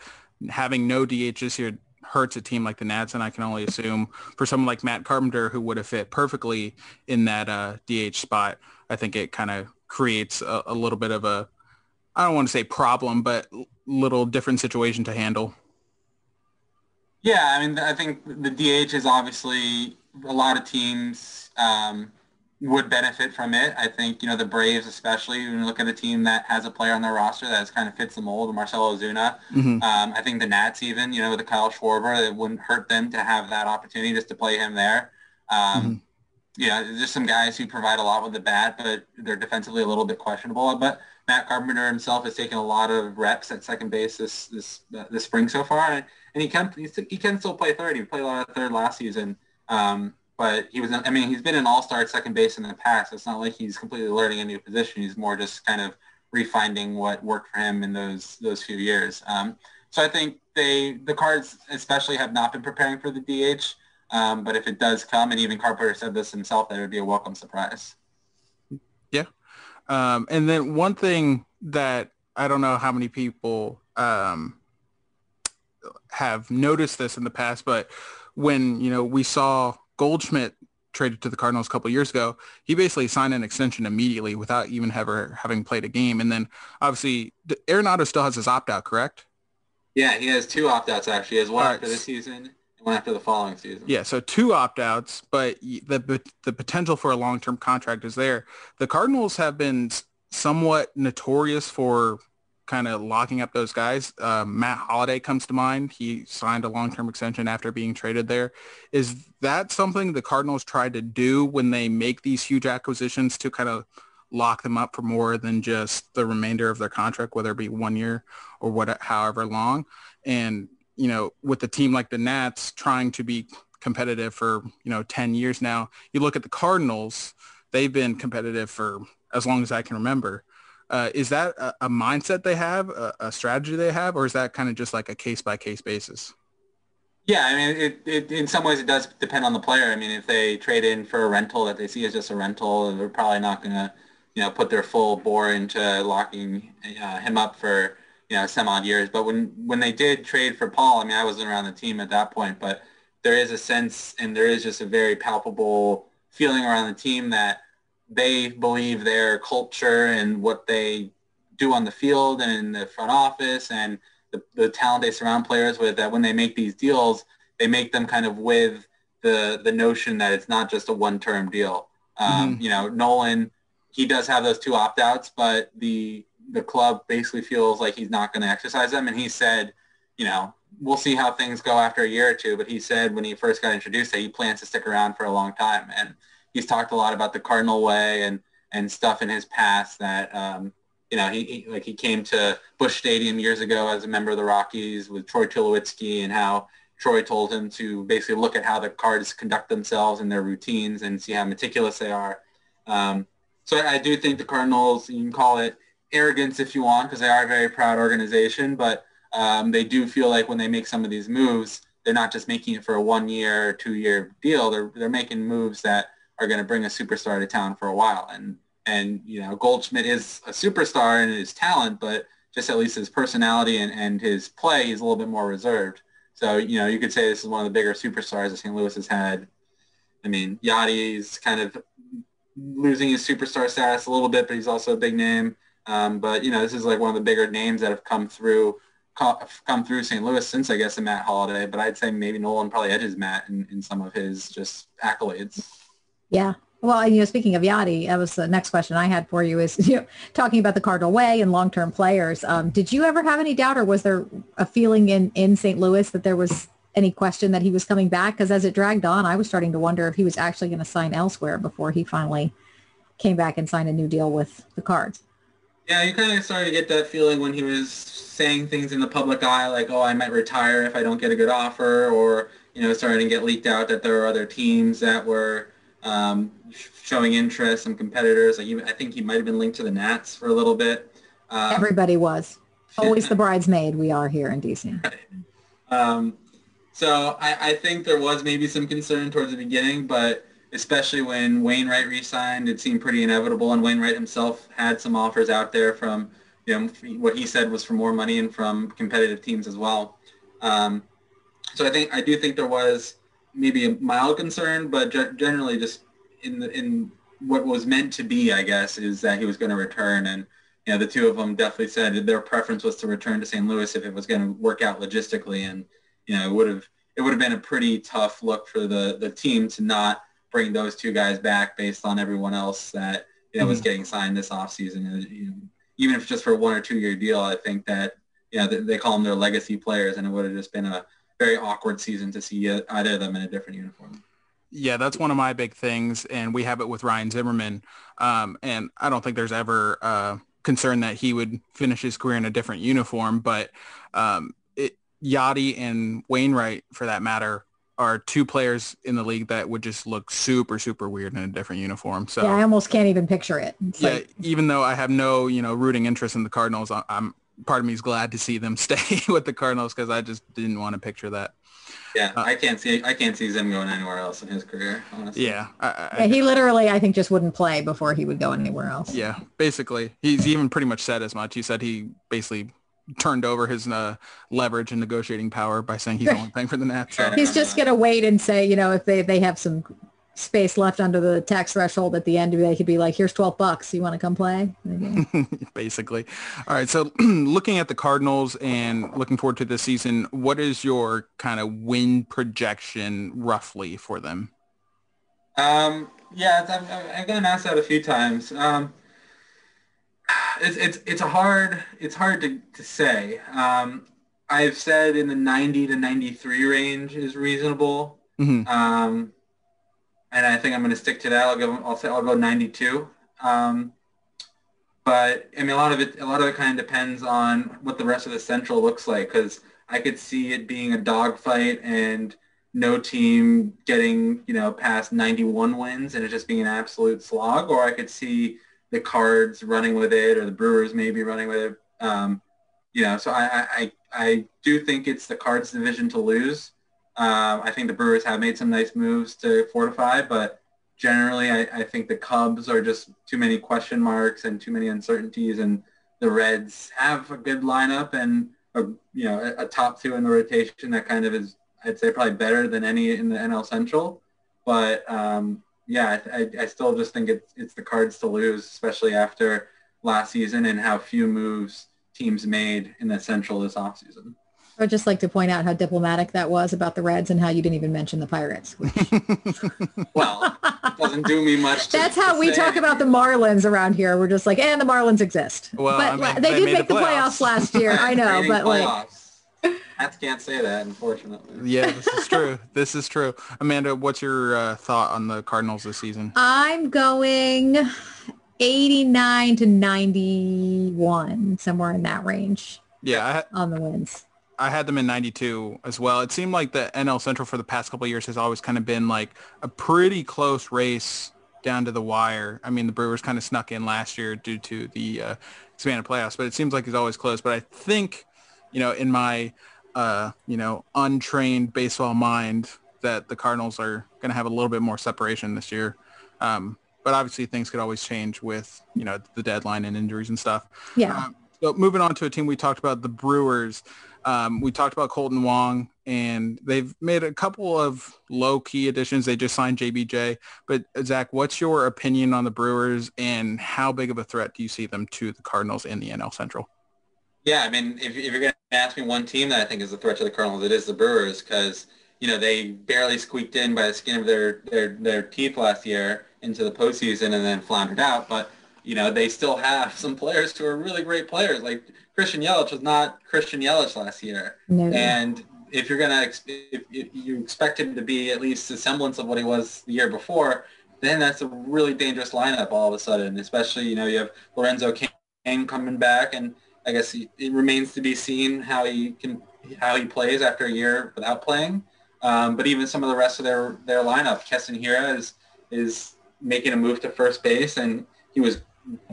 having no D H this year hurts a team like the Nats, and I can only assume for someone like Matt Carpenter, who would have fit perfectly in that uh, D H spot, I think it kind of creates a, a little bit of a, I don't want to say problem, but little different situation to handle. Yeah, I mean, I think the D H is obviously a lot of teams um, would benefit from it. I think, you know, the Braves especially, when you look at a team that has a player on their roster that has kind of fits the mold, Marcell Ozuna. Mm-hmm. Um, I think the Nats even, you know, with the Kyle Schwarber, it wouldn't hurt them to have that opportunity just to play him there. Um, mm-hmm. Yeah, just some guys who provide a lot with the bat, but they're defensively a little bit questionable. But Matt Carpenter himself has taken a lot of reps at second base this this, uh, this spring so far, and, and he can he can still play third. He played a lot of third last season. Um, But he was, I mean, he's been an all-star at second base in the past. It's not like he's completely learning a new position. He's more just kind of refinding what worked for him in those those few years. Um, so I think they the Cards especially have not been preparing for the D H. Um, but if it does come, and even Carpenter said this himself, that it would be a welcome surprise. Yeah. Um, and then one thing that I don't know how many people um, have noticed this in the past, but when, you know, we saw Goldschmidt traded to the Cardinals a couple of years ago, he basically signed an extension immediately without even ever having played a game. And then obviously Arenado still has his opt-out, correct? Yeah, he has two opt-outs actually. He has one All after right. this season. One after the following season. Yeah, so two opt-outs, but the the potential for a long-term contract is there. The Cardinals have been somewhat notorious for kind of locking up those guys. Uh, Matt Holliday comes to mind. He signed a long-term extension after being traded there. Is that something the Cardinals try to do when they make these huge acquisitions to kind of lock them up for more than just the remainder of their contract, whether it be one year or what, however long? And you know, with a team like the Nats trying to be competitive for, you know, ten years now, you look at the Cardinals, they've been competitive for as long as I can remember. Uh, is that a, a mindset they have, a, a strategy they have, or is that kind of just like a case-by-case basis? Yeah, I mean, it, it, in some ways it does depend on the player. I mean, if they trade in for a rental that they see as just a rental, they're probably not going to, you know, put their full bore into locking uh, him up for, you know, some odd years. But when, when they did trade for Paul, I mean, I wasn't around the team at that point, but there is a sense and there is just a very palpable feeling around the team that they believe their culture and what they do on the field and in the front office and the, the talent they surround players with, that when they make these deals, they make them kind of with the, the notion that it's not just a one-term deal. Um, mm-hmm. You know, Nolan, he does have those two opt-outs, but the, the club basically feels like he's not going to exercise them. And he said, you know, we'll see how things go after a year or two. But he said when he first got introduced that he plans to stick around for a long time. And he's talked a lot about the Cardinal way and, and stuff in his past that, um, you know, he, he like he came to Busch Stadium years ago as a member of the Rockies with Troy Tulowitzki, and how Troy told him to basically look at how the Cards conduct themselves and their routines and see how meticulous they are. Um, so I do think the Cardinals, you can call it arrogance if you want, because they are a very proud organization, but um, they do feel like when they make some of these moves, they're not just making it for a one-year or two-year deal. They're they're making moves that are going to bring a superstar to town for a while. And, and you know, Goldschmidt is a superstar in his talent, but just at least his personality and, and his play, he's a little bit more reserved. So, you know, you could say this is one of the bigger superstars that Saint Louis has had. I mean, Yachty's kind of losing his superstar status a little bit, but he's also a big name. Um, but, you know, this is like one of the bigger names that have come through come through Saint Louis since, I guess, the Matt Holliday. But I'd say maybe Nolan probably edges Matt in, in some of his just accolades. Yeah. Well, and, you know, speaking of Yachty, that was the next question I had for you, is, you know, talking about the Cardinal way and long-term players. Um, did you ever have any doubt, or was there a feeling in, in Saint Louis that there was any question that he was coming back? Because as it dragged on, I was starting to wonder if he was actually going to sign elsewhere before he finally came back and signed a new deal with the Cards. Yeah, you kind of started to get that feeling when he was saying things in the public eye, like, oh, I might retire if I don't get a good offer, or, you know, starting to get leaked out that there are other teams that were um, showing interest, some competitors. Like, even, I think he might have been linked to the Nats for a little bit. Um, Everybody was. Always the bridesmaid we are here in D C. Right. Um, so I, I think there was maybe some concern towards the beginning, but especially when Wainwright re-signed, it seemed pretty inevitable, and Wainwright himself had some offers out there from, you know, what he said was for more money and from competitive teams as well. Um, so I think I do think there was maybe a mild concern, but generally just in the, in what was meant to be, I guess, is that he was going to return. And, you know, the two of them definitely said their preference was to return to Saint Louis if it was going to work out logistically. And, you know, it would have it would have been a pretty tough look for the the team to not bring those two guys back based on everyone else that, you know, was getting signed this offseason. You know, even if just for one or two year deal, I think that, you know, they, they call them their legacy players, and it would have just been a very awkward season to see either of them in a different uniform. Yeah, that's one of my big things, and we have it with Ryan Zimmerman. Um, and I don't think there's ever uh, concern that he would finish his career in a different uniform, but um, it, Yachty and Wainwright, for that matter, are two players in the league that would just look super, super weird in a different uniform. So yeah, I almost can't even picture it. It's yeah, like... even though I have no, you know, rooting interest in the Cardinals, I'm part of me is glad to see them stay with the Cardinals because I just didn't want to picture that. Yeah, uh, I can't see I can't see Zim going anywhere else in his career, honestly. Yeah. I, I, yeah he literally, I think, just wouldn't play before he would go anywhere else. Yeah, basically. He's even pretty much said as much. He said he basically turned over his uh, leverage and negotiating power by saying he's only playing for the Nats. So. He's just going to wait and say, you know, if they, they have some space left under the tax threshold at the end, they could be like, here's twelve bucks. You want to come play? Basically. All right. So looking at the Cardinals and looking forward to this season, what is your kind of win projection roughly for them? Um, yeah, I've, I've gotten asked that a few times. Um, It's it's it's a hard it's hard to to say. Um, I've said in the ninety to ninety-three range is reasonable, mm-hmm. um, and I think I'm going to stick to that. I'll give I'll say I'll go ninety-two. Um, but I mean a lot of it a lot of it kind of depends on what the rest of the Central looks like because I could see it being a dogfight and no team getting you know past ninety-one wins and it just being an absolute slog, or I could see the Cards running with it or the Brewers maybe running with it. Um, you know, so I, I, I do think it's the Cards division to lose. Um, I think the Brewers have made some nice moves to fortify, but generally I, I think the Cubs are just too many question marks and too many uncertainties. And the Reds have a good lineup and, a, you know, a, a top two in the rotation that kind of is, I'd say probably better than any in the N L Central. But, um, Yeah, I, I still just think it's, it's the Cards to lose, especially after last season and how few moves teams made in the Central this offseason. I would just like to point out how diplomatic that was about the Reds and how you didn't even mention the Pirates. Which... well, it doesn't do me much to That's how to we say. Talk about the Marlins around here. We're just like, and the Marlins exist. Well, but I mean, they, they did make the playoffs, playoffs last year. I know, but playoffs. like... I can't say that, unfortunately. Yeah, this is true. This is true. Amanda, what's your uh, thought on the Cardinals this season? I'm going eighty-nine to ninety-one, somewhere in that range. Yeah, I ha- on the wins. I had them in ninety-two as well. It seemed like the N L Central for the past couple of years has always kind of been like a pretty close race down to the wire. I mean, the Brewers kind of snuck in last year due to the uh, expanded playoffs, but it seems like it's always close. But I think, you know, in my Uh, you know, untrained baseball mind that the Cardinals are going to have a little bit more separation this year. Um, but obviously things could always change with, you know, the deadline and injuries and stuff. Yeah. Um, so moving on to a team we talked about, the Brewers. Um, we talked about Colton Wong, and they've made a couple of low-key additions. They just signed J B J. But, Zach, what's your opinion on the Brewers, and how big of a threat do you see them to the Cardinals in the N L Central? Yeah, I mean, if, if you're going to ask me one team that I think is a threat to the Cardinals, it is the Brewers because, you know, they barely squeaked in by the skin of their, their, their teeth last year into the postseason and then floundered out. But, you know, they still have some players who are really great players. Like Christian Yelich was not Christian Yelich last year. No. And if you're going to – if you expect him to be at least a semblance of what he was the year before, then that's a really dangerous lineup all of a sudden, especially, you know, you have Lorenzo Cain coming back and – I guess it remains to be seen how he can how he plays after a year without playing. Um, but even some of the rest of their, their lineup, Keston Hiura is is making a move to first base, and he was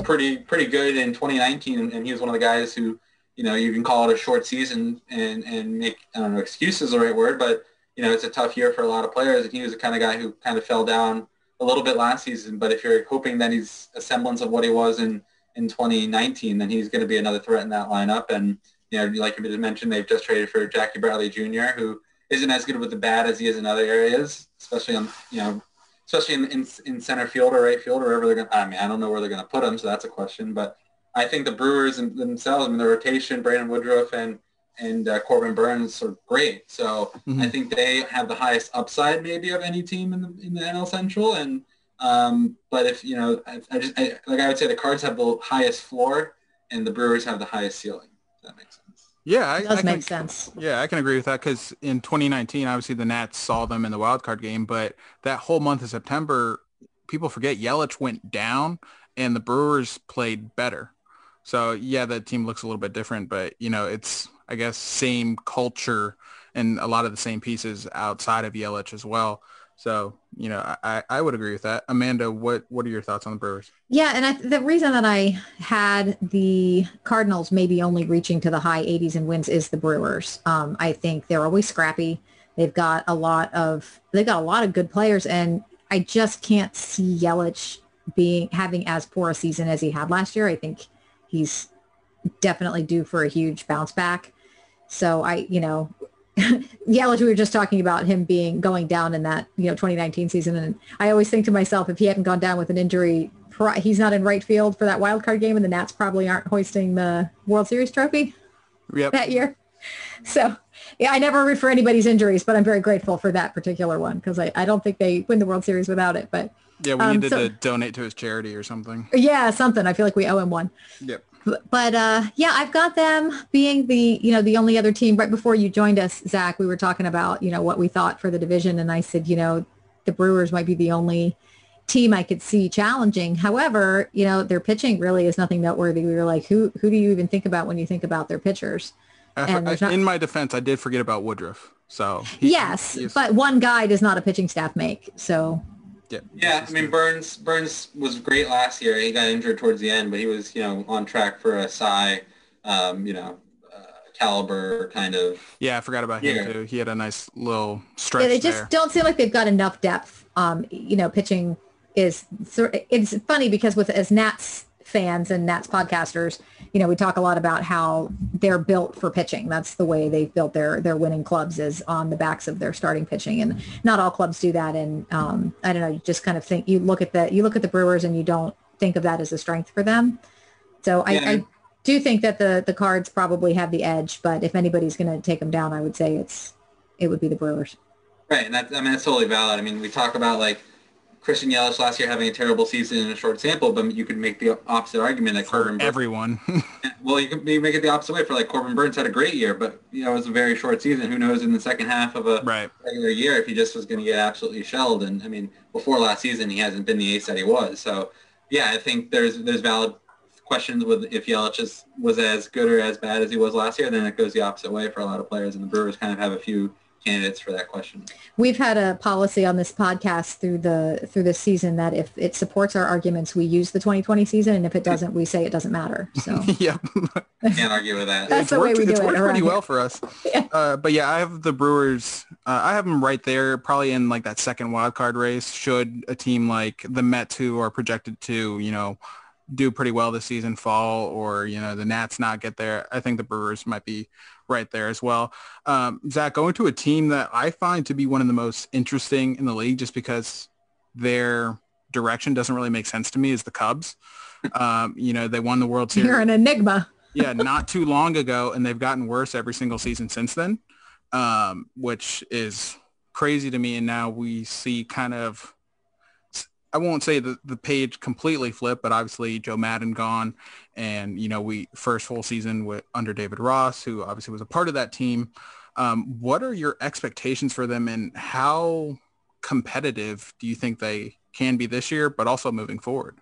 pretty pretty good in twenty nineteen, and he was one of the guys who, you know, you can call it a short season and and make, I don't know, excuse is the right word, but, you know, it's a tough year for a lot of players, and he was the kind of guy who kind of fell down a little bit last season. But if you're hoping that he's a semblance of what he was in in twenty nineteen, then he's going to be another threat in that lineup. And, you know, like you mentioned, they've just traded for Jackie Bradley Junior, who isn't as good with the bat as he is in other areas, especially on, you know, especially in, in, in center field or right field or wherever they're going to, I mean, I don't know where they're going to put him, so that's a question. But I think the Brewers themselves, I mean, the rotation, Brandon Woodruff and, and uh, Corbin Burns are great. So mm-hmm. I think they have the highest upside maybe of any team in the, in the N L Central. And, Um, but if, you know, I, I just, I, like I would say the Cards have the highest floor and the Brewers have the highest ceiling. If that makes sense. Yeah. I, it does I make can, sense. Yeah. I can agree with that. Cause in twenty nineteen, obviously the Nats saw them in the wild card game, but that whole month of September, people forget Yelich went down and the Brewers played better. So yeah, that team looks a little bit different, but you know, it's, I guess, same culture and a lot of the same pieces outside of Yelich as well. So, you know, I, I would agree with that. Amanda, what, what are your thoughts on the Brewers? Yeah, and I, the reason that I had the Cardinals maybe only reaching to the high eighties in wins is the Brewers. Um, I think they're always scrappy. They've got a lot of they've got a lot of good players, and I just can't see Yelich being having as poor a season as he had last year. I think he's definitely due for a huge bounce back. So I, you know. Yelich, we were just talking about him being going down in that, you know, twenty nineteen season. And I always think to myself, if he hadn't gone down with an injury, he's not in right field for that wild card game. And the Nats probably aren't hoisting the World Series trophy yep. that year. So, yeah, I never root for anybody's injuries, but I'm very grateful for that particular one because I, I don't think they win the World Series without it. But yeah, we um, needed so, to donate to his charity or something. Yeah, something. I feel like we owe him one. Yep. But, uh, yeah, I've got them being the, you know, the only other team. Right before you joined us, Zach, we were talking about, you know, what we thought for the division. And I said, you know, the Brewers might be the only team I could see challenging. However, you know, their pitching really is nothing noteworthy. We were like, who who do you even think about when you think about their pitchers? And I, not- in my defense, I did forget about Woodruff. So he, Yes, he is- but one guy does not a pitching staff make. So. Yeah, yeah, I mean, Burns Burns was great last year. He got injured towards the end, but he was, you know, on track for a Cy, um, you know, uh, caliber kind of. Yeah, I forgot about him, year. too. He had a nice little stretch Yeah, they just there. Don't seem like they've got enough depth. Um, you know, pitching is – it's funny because with as Nats fans and Nats podcasters, you know, we talk a lot about how they're built for pitching. That's the way they've built their their winning clubs, is on the backs of their starting pitching, and not all clubs do that. And um, I don't know, you just kind of think you look at the you look at the Brewers and you don't think of that as a strength for them. So I, yeah. I do think that the the Cards probably have the edge, but if anybody's going to take them down, I would say it's it would be the Brewers. Right, and that, I mean that's totally valid. I mean, we talk about like Christian Yelich last year having a terrible season in a short sample, but you could make the opposite argument that for Corbin Burns, everyone. Well, you could make it the opposite way for like Corbin Burns had a great year, but you know it was a very short season. Who knows in the second half of a right. regular year if he just was going to get absolutely shelled? And I mean, before last season, he hasn't been the ace that he was. So, yeah, I think there's there's valid questions with if Yelich is, was as good or as bad as he was last year. Then it goes the opposite way for a lot of players, and the Brewers kind of have a few candidates for that question. We've had a policy on this podcast through the through this season that if it supports our arguments, we use the twenty twenty season, and if it doesn't, we say it doesn't matter. So yeah, can't argue with that. That's it's the worked, way we do it's it. It's worked pretty well for us. Yeah. Uh, but yeah, I have the Brewers. Uh, I have them right there, probably in like that second wild card race. Should a team like the Mets, who are projected to, you know, do pretty well this season, fall, or you know the Nats not get there, I think the Brewers might be right there as well. Um, Zach, going to a team that I find to be one of the most interesting in the league just because their direction doesn't really make sense to me is the Cubs. Um, you know, they won the World Series. You're an enigma. Yeah, not too long ago, and they've gotten worse every single season since then, um, which is crazy to me. And now we see kind of, I won't say the, the page completely flipped, but obviously Joe Madden gone. And, you know, we first full season with under David Ross, who obviously was a part of that team. Um, what are your expectations for them, and how competitive do you think they can be this year, but also moving forward?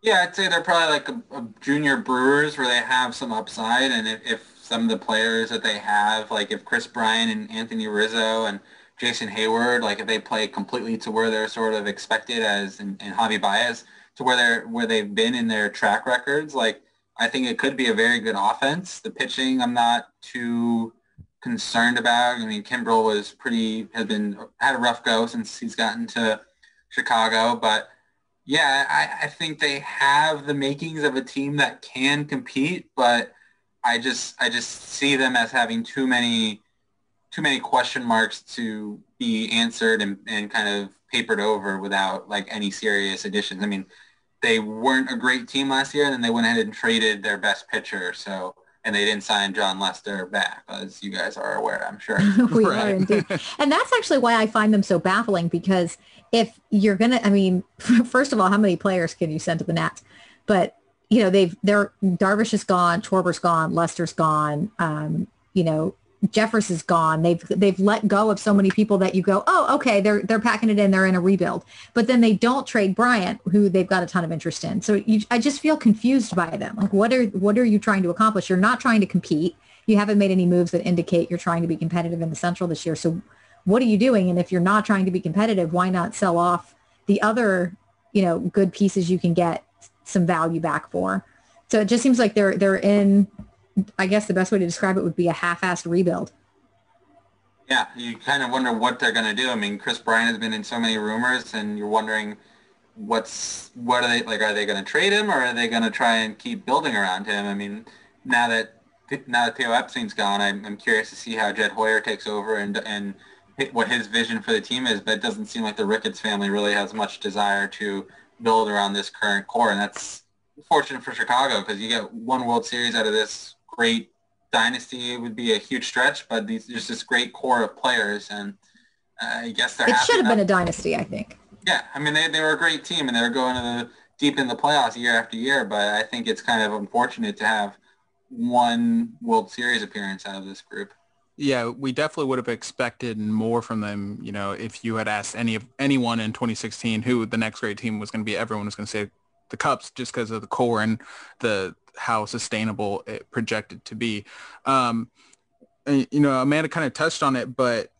Yeah, I'd say they're probably like a, a junior Brewers where they have some upside. And if, if some of the players that they have, like if Chris Bryant and Anthony Rizzo and Jason Hayward, like if they play completely to where they're sort of expected as, and, and Javi Baez to where they're where they've been in their track records, like I think it could be a very good offense. The pitching, I'm not too concerned about. I mean, Kimbrel was pretty has been had a rough go since he's gotten to Chicago, but yeah, I, I think they have the makings of a team that can compete, but I just I just see them as having too many. too many question marks to be answered and, and kind of papered over without like any serious additions. I mean, they weren't a great team last year, and then they went ahead and traded their best pitcher. So, and they didn't sign John Lester back, as you guys are aware, I'm sure. we right. are indeed. And that's actually why I find them so baffling, because if you're going to, I mean, first of all, how many players can you send to the Nats? But, you know, they've, they're Darvish is gone, Schwarber's gone, Lester's gone, um, you know, Jeffress is gone. They've they've let go of so many people that you go, oh, okay, they're they're packing it in. They're in a rebuild. But then they don't trade Bryant, who they've got a ton of interest in. So you, I just feel confused by them. Like, what are what are you trying to accomplish? You're not trying to compete. you haven't made any moves that indicate you're trying to be competitive in the Central this year. So what are you doing? And if you're not trying to be competitive, why not sell off the other, you know, good pieces you can get some value back for? So it just seems like they're they're in, I guess the best way to describe it would be a half-assed rebuild. Yeah, you kind of wonder what they're going to do. I mean, Chris Bryant has been in so many rumors, and you're wondering what's what are they like? Are they going to trade him, or are they going to try and keep building around him? I mean, now that now that Theo Epstein's gone, I'm, I'm curious to see how Jed Hoyer takes over and and what his vision for the team is. But it doesn't seem like the Ricketts family really has much desire to build around this current core, and that's fortunate for Chicago, because you get one World Series out of this great dynasty. It would be a huge stretch, but these, there's this great core of players, and uh, I guess they're. It should have been a dynasty, I think. Yeah, I mean they, they were a great team, and they were going to the, deep in the playoffs year after year. But I think it's kind of unfortunate to have one World Series appearance out of this group. Yeah, we definitely would have expected more from them. You know, if you had asked any of anyone in twenty sixteen who the next great team was going to be, everyone was going to say the Cubs, just because of the core and the how sustainable it projected to be. Um, and, you know, Amanda kind of touched on it, but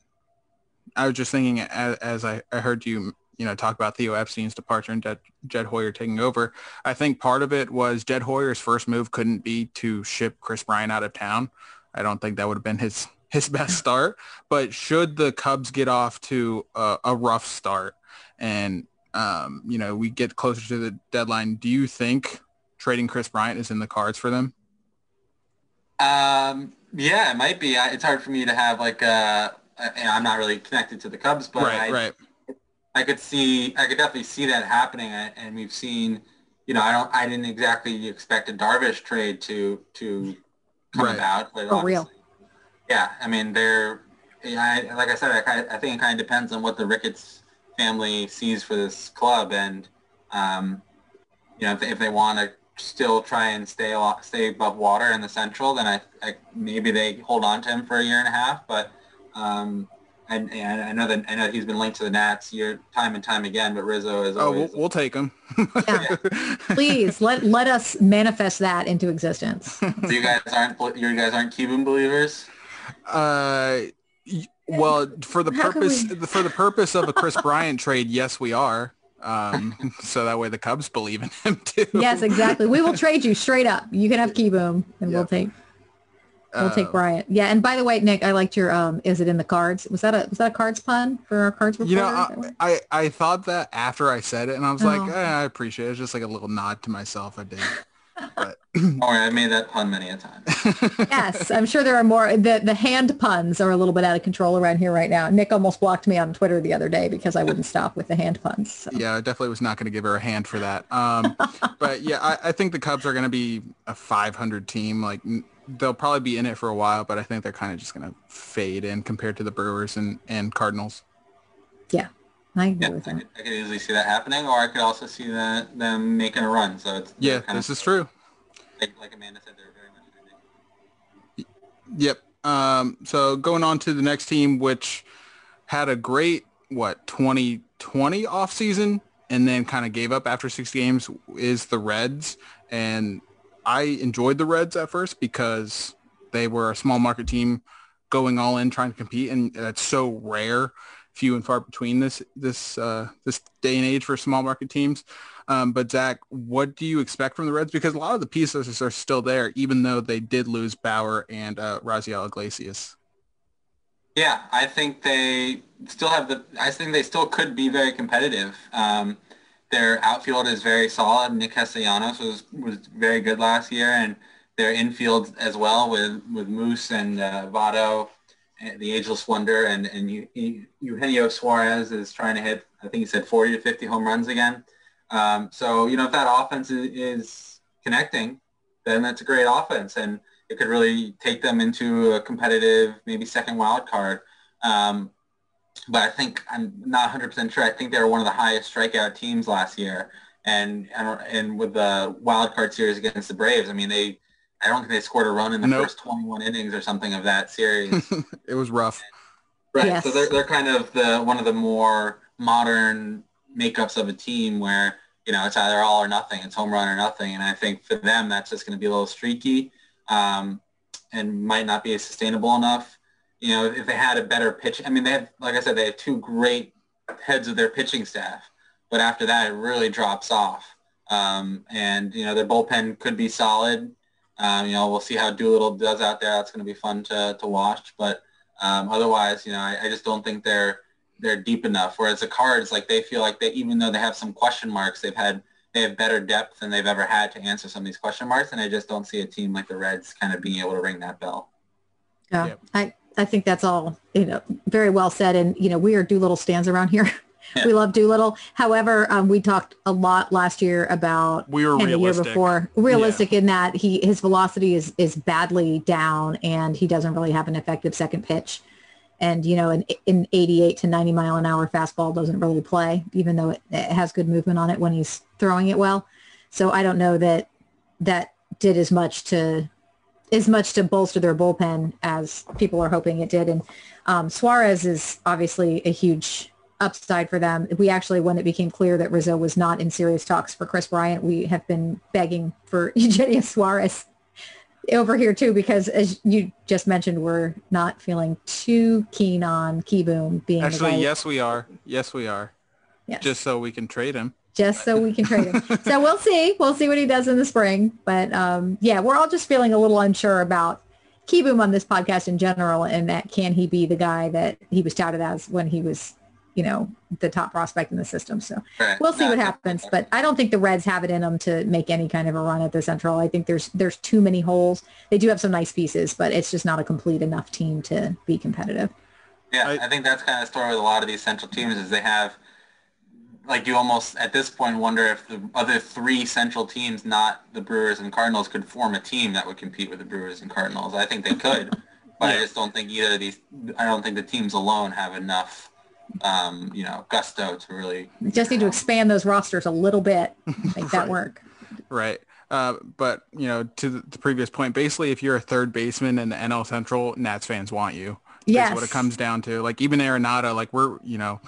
I was just thinking as, as I, I heard you, you know, talk about Theo Epstein's departure and Jed, Jed Hoyer taking over. I think part of it was Jed Hoyer's first move couldn't be to ship Chris Bryant out of town. I don't think that would have been his his best start, but should the Cubs get off to a, a rough start and, um, you know, we get closer to the deadline, do you think trading Chris Bryant is in the cards for them? Um, yeah, it might be. I, it's hard for me to have like a, a, I'm not really connected to the Cubs, but right, I, right. I could see, I could definitely see that happening. And we've seen, you know, I don't, I didn't exactly expect a Darvish trade to, to come right. about. But for real. Yeah. I mean, they're, I, like I said, I, I think it kind of depends on what the Ricketts family sees for this club. And, um, you know, if, if they want to still try and stay stay above water in the Central, then I, I maybe they hold on to him for a year and a half. But um, and, and I know that I know he's been linked to the Nats year time and time again. But Rizzo is always. Oh, we'll, we'll take him. Yeah. Yeah. Please let let us manifest that into existence. So you guys aren't you guys aren't Cuban believers? Uh, well, for the How purpose for the purpose of a Chris Bryant trade, yes, we are. Um, so that way the Cubs believe in him too. Yes, exactly. We will trade you straight up. You can have Ke'Boom and yep. we'll take, we'll uh, take Bryant. Yeah. And by the way, Nick, I liked your, um, is it in the cards? Was that a, was that a cards pun for our cards? Reporter? You know, I, I, I thought that after I said it and I was oh. like, eh, I appreciate it. It's just like a little nod to myself. I did. But. Oh, I made that pun many a time. Yes, I'm sure there are more. The the hand puns are a little bit out of control around here right now. Nick almost blocked me on Twitter the other day because I wouldn't stop with the hand puns. So. Yeah, I definitely was not going to give her a hand for that. Um, but yeah, I, I think the Cubs are going to be a five hundred team. Like they'll probably be in it for a while, but I think they're kind of just going to fade in compared to the Brewers and, and Cardinals. Yeah. I, yeah, I, could, I could easily see that happening, or I could also see that them making a run. So it's yeah, kind this of, is true. Like, like Amanda said, they're very much ready. Yep. Um, so going on to the next team, which had a great what twenty twenty offseason, and then kind of gave up after six games, is the Reds. And I enjoyed the Reds at first because they were a small market team going all in, trying to compete, and that's so rare. Few and far between this this uh, this day and age for small market teams. Um, but Zach, what do you expect from the Reds? Because a lot of the pieces are still there, even though they did lose Bauer and uh, Raziel Iglesias. Yeah, I think they still have the. I think they still could be very competitive. Um, their outfield is very solid. Nick Castellanos was was very good last year, and their infield as well with with Moose and uh, Votto. The ageless wonder, and, and you, you, Eugenio Suarez is trying to hit, I think he said forty to fifty home runs again. Um, so, you know, if that offense is, is connecting, then that's a great offense, and it could really take them into a competitive, maybe second wild card. Um, but I think, I'm not one hundred percent sure, I think they were one of the highest strikeout teams last year. And and, and with the wild card series against the Braves, I mean, they I don't think they scored a run in the nope. first twenty-one innings or something of that series. It was rough. And, right. Yes. So they're, they're kind of the, one of the more modern makeups of a team where, you know, it's either all or nothing. It's home run or nothing. And I think for them, that's just going to be a little streaky. Um, and might not be sustainable enough. You know, if they had a better pitch, I mean, they have, like I said, they have two great heads of their pitching staff, but after that, it really drops off. Um, and, you know, their bullpen could be solid. Um, you know, we'll see how Doolittle does out there. That's going to be fun to, to watch. But um, otherwise, you know, I, I just don't think they're they're deep enough. Whereas the Cards, like, they feel like they, even though they have some question marks, they've had they have better depth than they've ever had to answer some of these question marks. And I just don't see a team like the Reds kind of being able to ring that bell. Yeah, yep. I, I think that's all, you know, very well said. And, you know, we are Doolittle stands around here. Yeah. We love Doolittle. However, um, we talked a lot last year about we were and realistic. The year before, realistic yeah. in that he his velocity is is badly down and he doesn't really have an effective second pitch, and you know an an eighty-eight to ninety mile an hour fastball doesn't really play, even though it, it has good movement on it when he's throwing it well. So I don't know that that did as much to as much to bolster their bullpen as people are hoping it did. And um, Suarez is obviously a huge upside for them. We actually, when it became clear that Rizzo was not in serious talks for Chris Bryant, we have been begging for Eugenio Suarez over here too, because as you just mentioned, we're not feeling too keen on Ke'Boom being actually right. yes we are yes we are yes. just so we can trade him just so we can trade him so we'll see we'll see what he does in the spring, but um yeah we're all just feeling a little unsure about Ke'Boom on this podcast in general, and that can he be the guy that he was touted as when he was you know, the top prospect in the system. So right. we'll see no, what happens, no. but I don't think the Reds have it in them to make any kind of a run at the Central. I think there's, there's too many holes. They do have some nice pieces, but it's just not a complete enough team to be competitive. Yeah. I, I think that's kind of the story with a lot of these Central teams is they have, like, you almost at this point wonder if the other three Central teams, not the Brewers and Cardinals, could form a team that would compete with the Brewers and Cardinals. I think they could, but yeah. I just don't think either of these, I don't think the teams alone have enough um you know gusto to really just need to expand those rosters a little bit, make right. that work right uh but you know to the, the previous point, basically if you're a third baseman in the N L Central, Nats fans want you. Yes, that's what it comes down to. Like even Arenado, like we're you know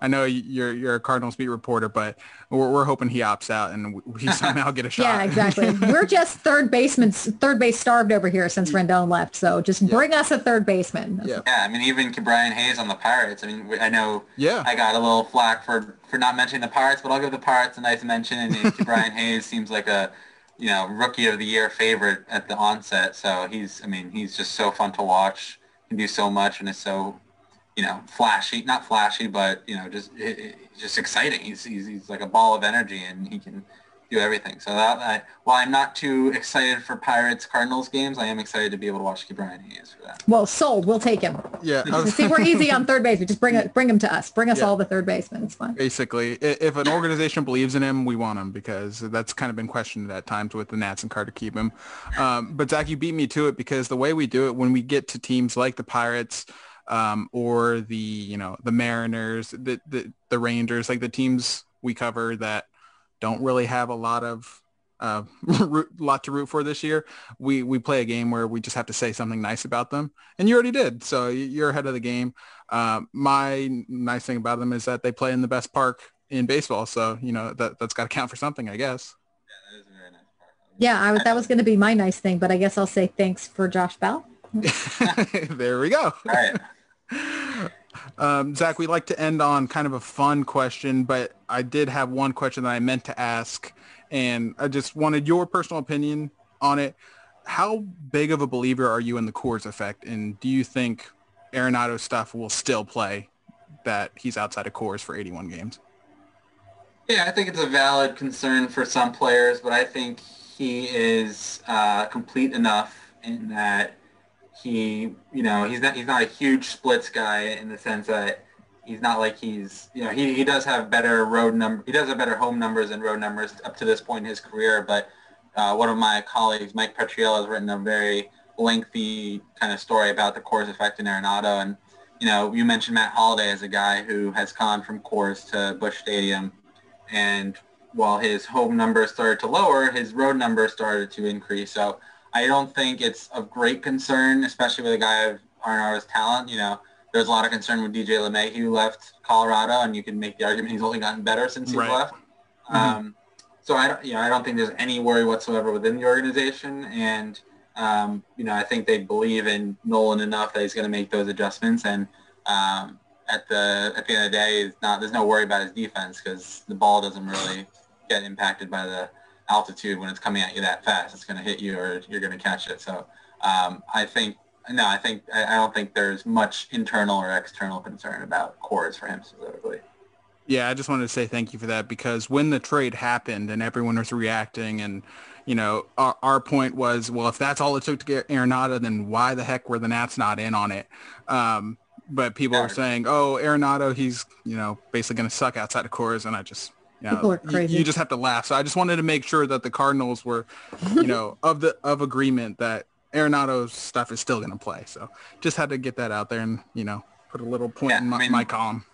I know you're you're a Cardinals beat reporter, but we're, we're hoping he opts out and we somehow get a shot. Yeah, exactly. We're just third baseman, third base starved over here since Rendon left. So just yeah. bring us a third baseman. Yeah, yeah I mean, even Ke'Bryan Hayes on the Pirates. I mean, I know yeah. I got a little flack for, for not mentioning the Pirates, but I'll give the Pirates a nice mention. And Ke'Bryan Hayes seems like a, you know, rookie of the year favorite at the onset. So he's, I mean, he's just so fun to watch. He can do so much and is so... you know, flashy, not flashy, but, you know, just it, it, just exciting. He's, he's he's like a ball of energy, and he can do everything. So that, I, while I'm not too excited for Pirates-Cardinals games, I am excited to be able to watch Ke'Bryan Hayes for that. Well, sold. We'll take him. Yeah. Was, see, we're easy on third base. We just bring, bring him to us. Bring us yeah. all the third basemen. It's fine. Basically, if an organization believes in him, we want him, because that's kind of been questioned at times with the Nats and Carter Ke'Bryan. Um, but, Zach, you beat me to it, because the way we do it, when we get to teams like the Pirates – um or the you know the Mariners, the, the the Rangers, like the teams we cover that don't really have a lot of uh root, lot to root for this year, we we play a game where we just have to say something nice about them, and you already did, so you're ahead of the game. Um uh, my nice thing about them is that they play in the best park in baseball, so you know that that's got to count for something, I guess. Yeah, that is a very nice park. Yeah, I was, that was going to be my nice thing, but I guess I'll say thanks for Josh Bell. There we go. All right. Um, Zach, we like to end on kind of a fun question, but I did have one question that I meant to ask, and I just wanted your personal opinion on it. How big of a believer are you in the Coors effect, and do you think Arenado's stuff will still play, that he's outside of Coors for eighty-one games? Yeah, I think it's a valid concern for some players, but I think he is uh, complete enough in that he, you know, he's not, he's not a huge splits guy in the sense that he's not like he's, you know, he, he does have better road number. He does have better home numbers and road numbers up to this point in his career. But uh, one of my colleagues, Mike Petriello, has written a very lengthy kind of story about the Coors effect in Arenado. And, you know, you mentioned Matt Holliday as a guy who has gone from Coors to Busch Stadium. And while his home numbers started to lower, his road numbers started to increase. So I don't think it's of great concern, especially with a guy of Arenado's talent. You know, there's a lot of concern with D J LeMahieu, who left Colorado, and you can make the argument he's only gotten better since he's right. left. Mm-hmm. Um, so I don't, you know, I don't think there's any worry whatsoever within the organization, and um, you know, I think they believe in Nolan enough that he's going to make those adjustments. And um, at the at the end of the day, it's not, there's no worry about his defense because the ball doesn't really get impacted by the altitude when it's coming at you that fast. It's going to hit you or you're going to catch it. So um, I think no, I think I don't think there's much internal or external concern about cores for him specifically. Yeah, I just wanted to say thank you for that, because when the trade happened and everyone was reacting and, you know, our, our point was, well, if that's all it took to get Arenado, then why the heck were the Nats not in on it? Um, but people are saying, oh, Arenado, he's, you know, basically going to suck outside of cores. And I just, you know, you, you just have to laugh. So I just wanted to make sure that the Cardinals were, you know, of the of agreement that Arenado's stuff is still going to play. So just had to get that out there and, you know, put a little point yeah, in my, I mean, my column.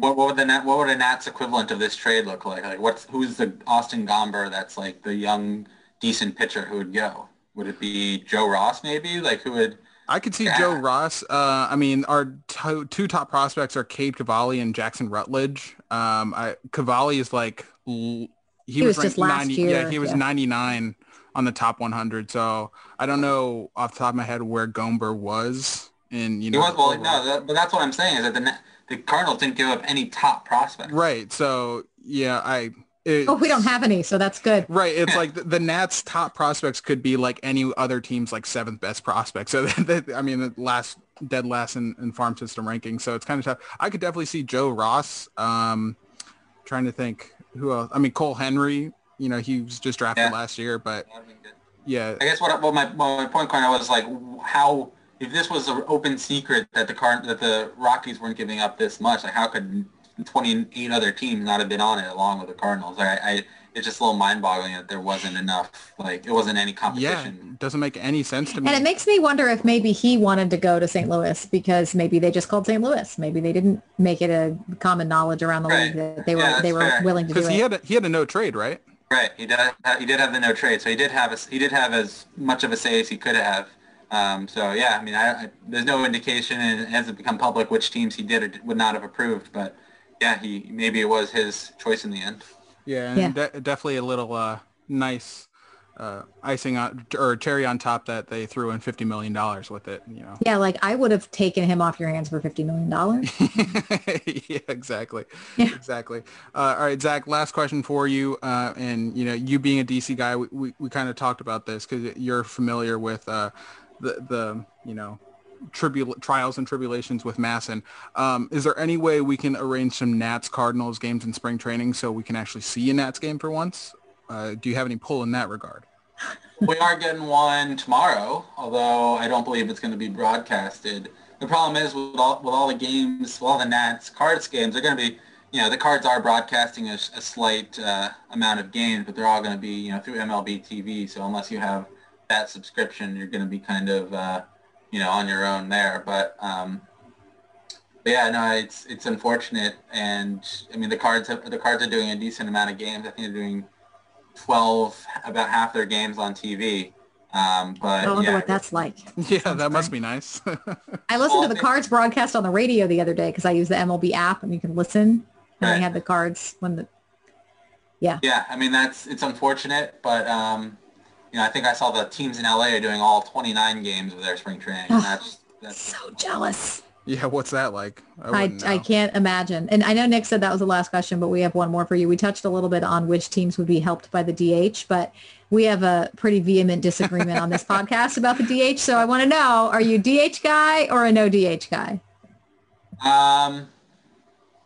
What, what would the Nat, what would a Nats equivalent of this trade look like? Like, what's who's the Austin Gomber that's like the young decent pitcher who would go? Would it be Joe Ross maybe? Like who would? I could see yeah. Joe Ross. Uh, I mean, our to, two top prospects are Cade Cavalli and Jackson Rutledge. Um, I, Cavalli is like he, he was, was just last ninety, year. Yeah, he was yeah. ninety-nine on the top one hundred. So I don't know off the top of my head where Gomber was. And you know, he was, well, no, that, but that's what I'm saying is that the. Na- The Cardinals didn't give up any top prospects. Right. So, yeah, I... Oh, we don't have any, so that's good. Right. It's like the, the Nats' top prospects could be like any other team's like seventh best prospect. So, that, that, I mean, the last dead last in, in farm system ranking. So it's kind of tough. I could definitely see Joe Ross. Um, trying to think who else. I mean, Cole Henry, you know, he was just drafted yeah. last year, but yeah. I guess what, what my, my point kind of was like how... If this was an open secret that the Card- that the Rockies weren't giving up this much, like how could twenty-eight other teams not have been on it along with the Cardinals? Like I, I it's just a little mind-boggling that there wasn't enough. Like it wasn't any competition. Yeah, it doesn't make any sense to me. And it makes me wonder if maybe he wanted to go to Saint Louis because maybe they just called Saint Louis. Maybe they didn't make it a common knowledge around the right. league that they were yeah, they were fair. willing to do it. Because he had a, he had a no trade, right? Right. He did have, he did have the no trade, so he did have a, he did have as much of a say as he could have. Um, so, yeah, I mean, I, I, there's no indication, and it hasn't become public which teams he did or would not have approved. But, yeah, he maybe it was his choice in the end. Yeah, and yeah. De- definitely a little uh, nice uh, icing on, or cherry on top that they threw in fifty million dollars with it. You know. Yeah, like I would have taken him off your hands for fifty million dollars. yeah, exactly. Yeah. Exactly. Uh, all right, Zach, last question for you. Uh, and, you know, you being a D C guy, we, we, we kind of talked about this because you're familiar with uh, – the, the you know, tribul- trials and tribulations with Masson. Um, is there any way we can arrange some Nats-Cardinals games in spring training so we can actually see a Nats game for once? Uh, do you have any pull in that regard? We are getting one tomorrow, although I don't believe it's going to be broadcasted. The problem is with all, with all the games, with all the Nats-Cards games, they're going to be, you know, the Cards are broadcasting a, a slight uh, amount of games, but they're all going to be, you know, through M L B T V, so unless you have that subscription, you're going to be kind of uh you know on your own there, but um but yeah no it's it's unfortunate. And I mean the cards have, the cards are doing a decent amount of games. I think they're doing twelve, about half their games on T V. um but I wonder yeah, what that's like. Yeah, that Sounds must fun. Be nice. I listened to the Cards broadcast on the radio the other day because I use the M L B app and you can listen and right. They had the Cards when the yeah yeah I mean that's it's unfortunate, but um you know, I think I saw the teams in L A are doing all twenty-nine games of their spring training. Oh, that's, that's so jealous. Yeah, what's that like? I, I, I can't imagine. And I know Nick said that was the last question, but we have one more for you. We touched a little bit on which teams would be helped by the D H, but we have a pretty vehement disagreement on this podcast about the D H. So I want to know, are you D H guy or a no D H guy? Um,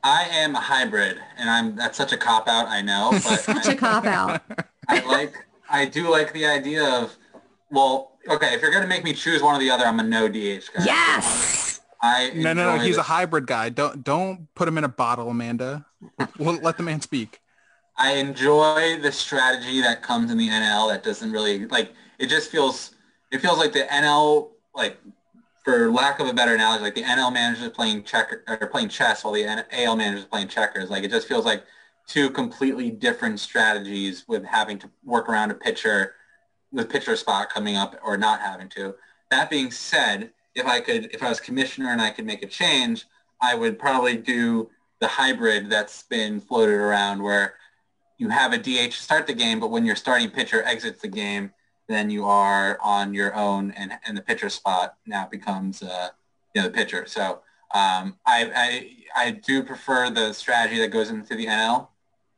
I am a hybrid, and I'm that's such a cop-out, I know. But such I, a cop-out. I like... I do like the idea of, well, okay, if you're going to make me choose one or the other, I'm a no D H guy. Yes! I no, no, no, he's this. a hybrid guy. Don't don't put him in a bottle, Amanda. We'll let the man speak. I enjoy the strategy that comes in the N L that doesn't really, like, it just feels, it feels like the N L, like, for lack of a better analogy, like the N L manager is playing checker, or playing chess while the A L manager is playing checkers. Like, it just feels like two completely different strategies with having to work around a pitcher with pitcher spot coming up or not having to. That being said, if I could, if I was commissioner and I could make a change, I would probably do the hybrid that's been floated around where you have a D H start the game, but when your starting pitcher exits the game, than you are on your own, and, and the pitcher spot now becomes uh, you know, the pitcher. So um, I, I I do prefer the strategy that goes into the N L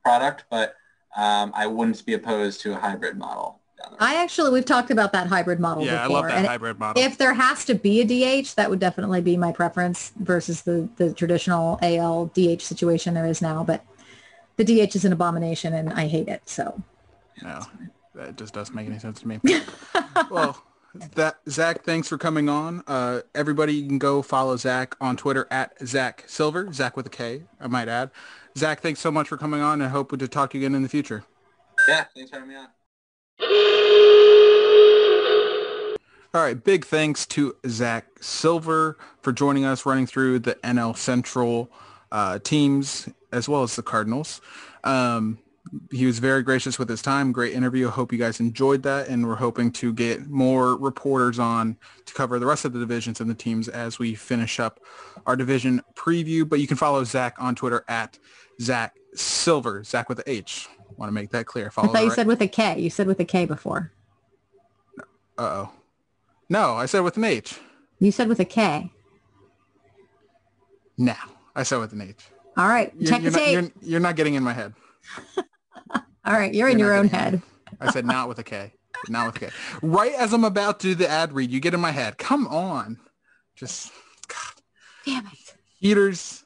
product, but um, I wouldn't be opposed to a hybrid model. I actually, we've talked about that hybrid model yeah, before. Yeah, I love that and hybrid model. If there has to be a D H, that would definitely be my preference versus the, the traditional A L D H situation there is now. But the D H is an abomination, and I hate it. So no, that just doesn't make any sense to me. Well, that, Zach, thanks for coming on. Uh, everybody, you can go follow Zach on Twitter at Zach Silver, Zach with a K, I might add. Zach, thanks so much for coming on. I hope to talk to you again in the future. Yeah, thanks for having me on. All right, big thanks to Zach Silver for joining us, running through the N L Central uh, teams as well as the Cardinals. Um, he was very gracious with his time. Great interview. I hope you guys enjoyed that, and we're hoping to get more reporters on to cover the rest of the divisions and the teams as we finish up our division preview. But you can follow Zach on Twitter at Zach Silver, Zach with an H. Want to make that clear. Follow I thought you right. said with a K. You said with a K before. Uh-oh. No, I said with an H. You said with a K. No, I said with an H. All right. You're, Check you're the not, tape. You're, you're not getting in my head. All right. You're, you're in your own head. I said not with a K. Not with a K. Right as I'm about to do the ad read, you get in my head. Come on. Just, God. Damn it. Heaters.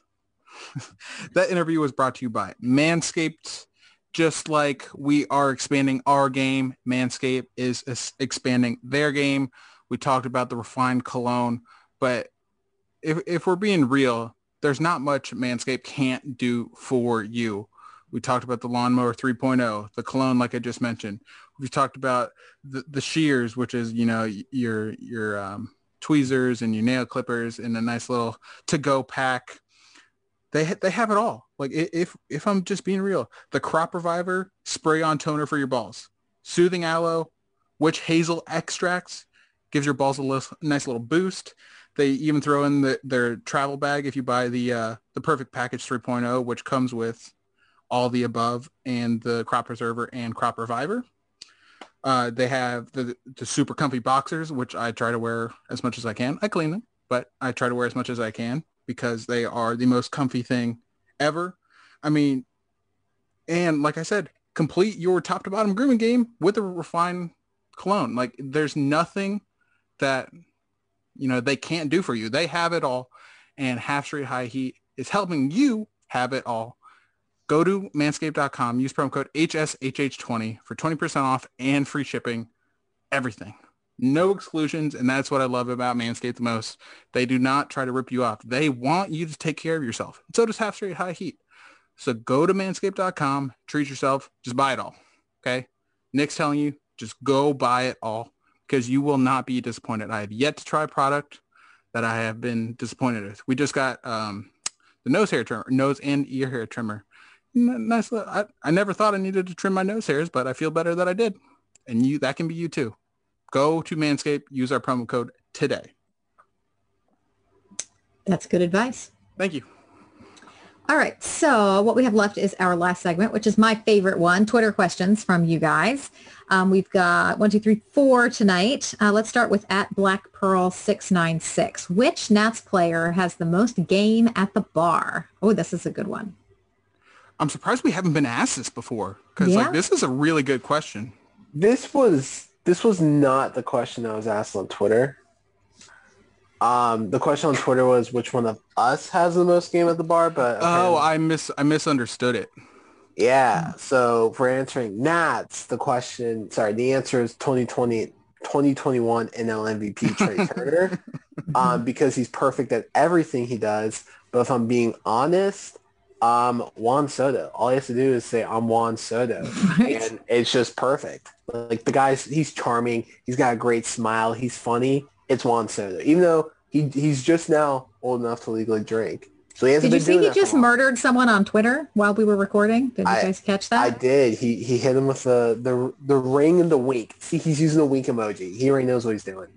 That interview was brought to you by Manscaped. Just like we are expanding our game, Manscaped is, is expanding their game. We talked about the refined cologne, but if if we're being real, there's not much Manscaped can't do for you. We talked about the lawnmower three point oh, the cologne, like I just mentioned. We talked about the, the shears, which is, you know, your, your um, tweezers and your nail clippers and a nice little to-go pack. They they have it all. Like if if I'm just being real, the Crop Reviver spray-on toner for your balls, soothing aloe, witch hazel extracts gives your balls a little, nice little boost. They even throw in the, their travel bag if you buy the uh, the Perfect Package three point oh, which comes with all the above and the Crop Preserver and Crop Reviver. Uh, they have the the super comfy boxers, which I try to wear as much as I can. I clean them, but I try to wear as much as I can, because they are the most comfy thing ever. I mean, and like I said, complete your top to bottom grooming game with a refined cologne. Like there's nothing that, you know, they can't do for you. They have it all. And Half Street High Heat is helping you have it all. Go to manscaped dot com, use promo code H S H H twenty for twenty percent off and free shipping. Everything. No exclusions, and that's what I love about Manscaped the most. They do not try to rip you off. They want you to take care of yourself. And so does Half Street High Heat. So go to manscaped dot com, treat yourself, just buy it all, okay? Nick's telling you, just go buy it all, because you will not be disappointed. I have yet to try a product that I have been disappointed with. We just got um, the nose hair trimmer, nose and ear hair trimmer. Nice. I, I never thought I needed to trim my nose hairs, but I feel better that I did. And you, that can be you too. Go to Manscaped, use our promo code today. That's good advice. Thank you. All right. So what we have left is our last segment, which is my favorite one, Twitter questions from you guys. Um, we've got one, two, three, four tonight. Uh, let's start with at Black Pearl six nine six. Which Nats player has the most game at the bar? Oh, this is a good one. I'm surprised we haven't been asked this before, because yeah. like this is a really good question. This was... This was not the question that was asked on Twitter. Um, the question on Twitter was which one of us has the most game at the bar, but oh, I mis I misunderstood it. Yeah, so for answering Nats, the question, sorry, the answer is twenty twenty, twenty twenty-one N L M V P Trey Turner, um, because he's perfect at everything he does. But if I'm being honest, um, Juan Soto. All he has to do is say, I'm Juan Soto, right? And it's just perfect. Like the guy's, he's charming. He's got a great smile. He's funny. It's Juan Soto, even though he he's just now old enough to legally drink. So he hasn't been doing that. Did you see he just murdered someone on Twitter while we were recording? Did you guys catch that? I did. He he hit him with the the the ring and the wink. See, he's using the wink emoji. He already knows what he's doing.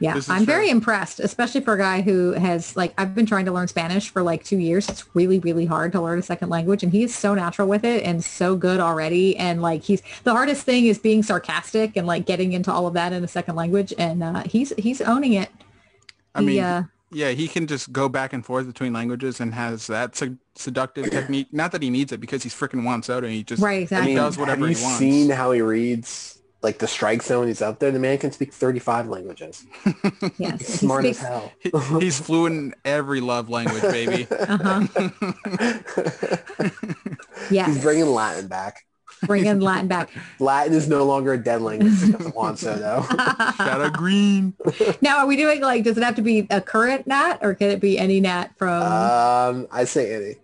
Yeah, I'm true. very impressed, especially for a guy who has, like, I've been trying to learn Spanish for like two years. It's really, really hard to learn a second language. And he is so natural with it and so good already. And like, he's, the hardest thing is being sarcastic and like getting into all of that in a second language. And uh, he's, he's owning it. I he, mean, uh, yeah, he can just go back and forth between languages and has that su- seductive technique. Not that he needs it, because he's freaking Juan Soto. He just right, exactly. I mean, does whatever he wants. Have you seen how he reads? Like the strike zone, he's out there. The man can speak thirty-five languages. Yes, he's smart speaks, as hell. he, he's fluent in every love language, baby. Uh-huh. Yeah, he's bringing Latin back. Bringing Latin back. Latin is no longer a dead language. Juan Soto. Shout out Green. Now, are we doing like? Does it have to be a current Nat, or can it be any Nat from? Um, I say any.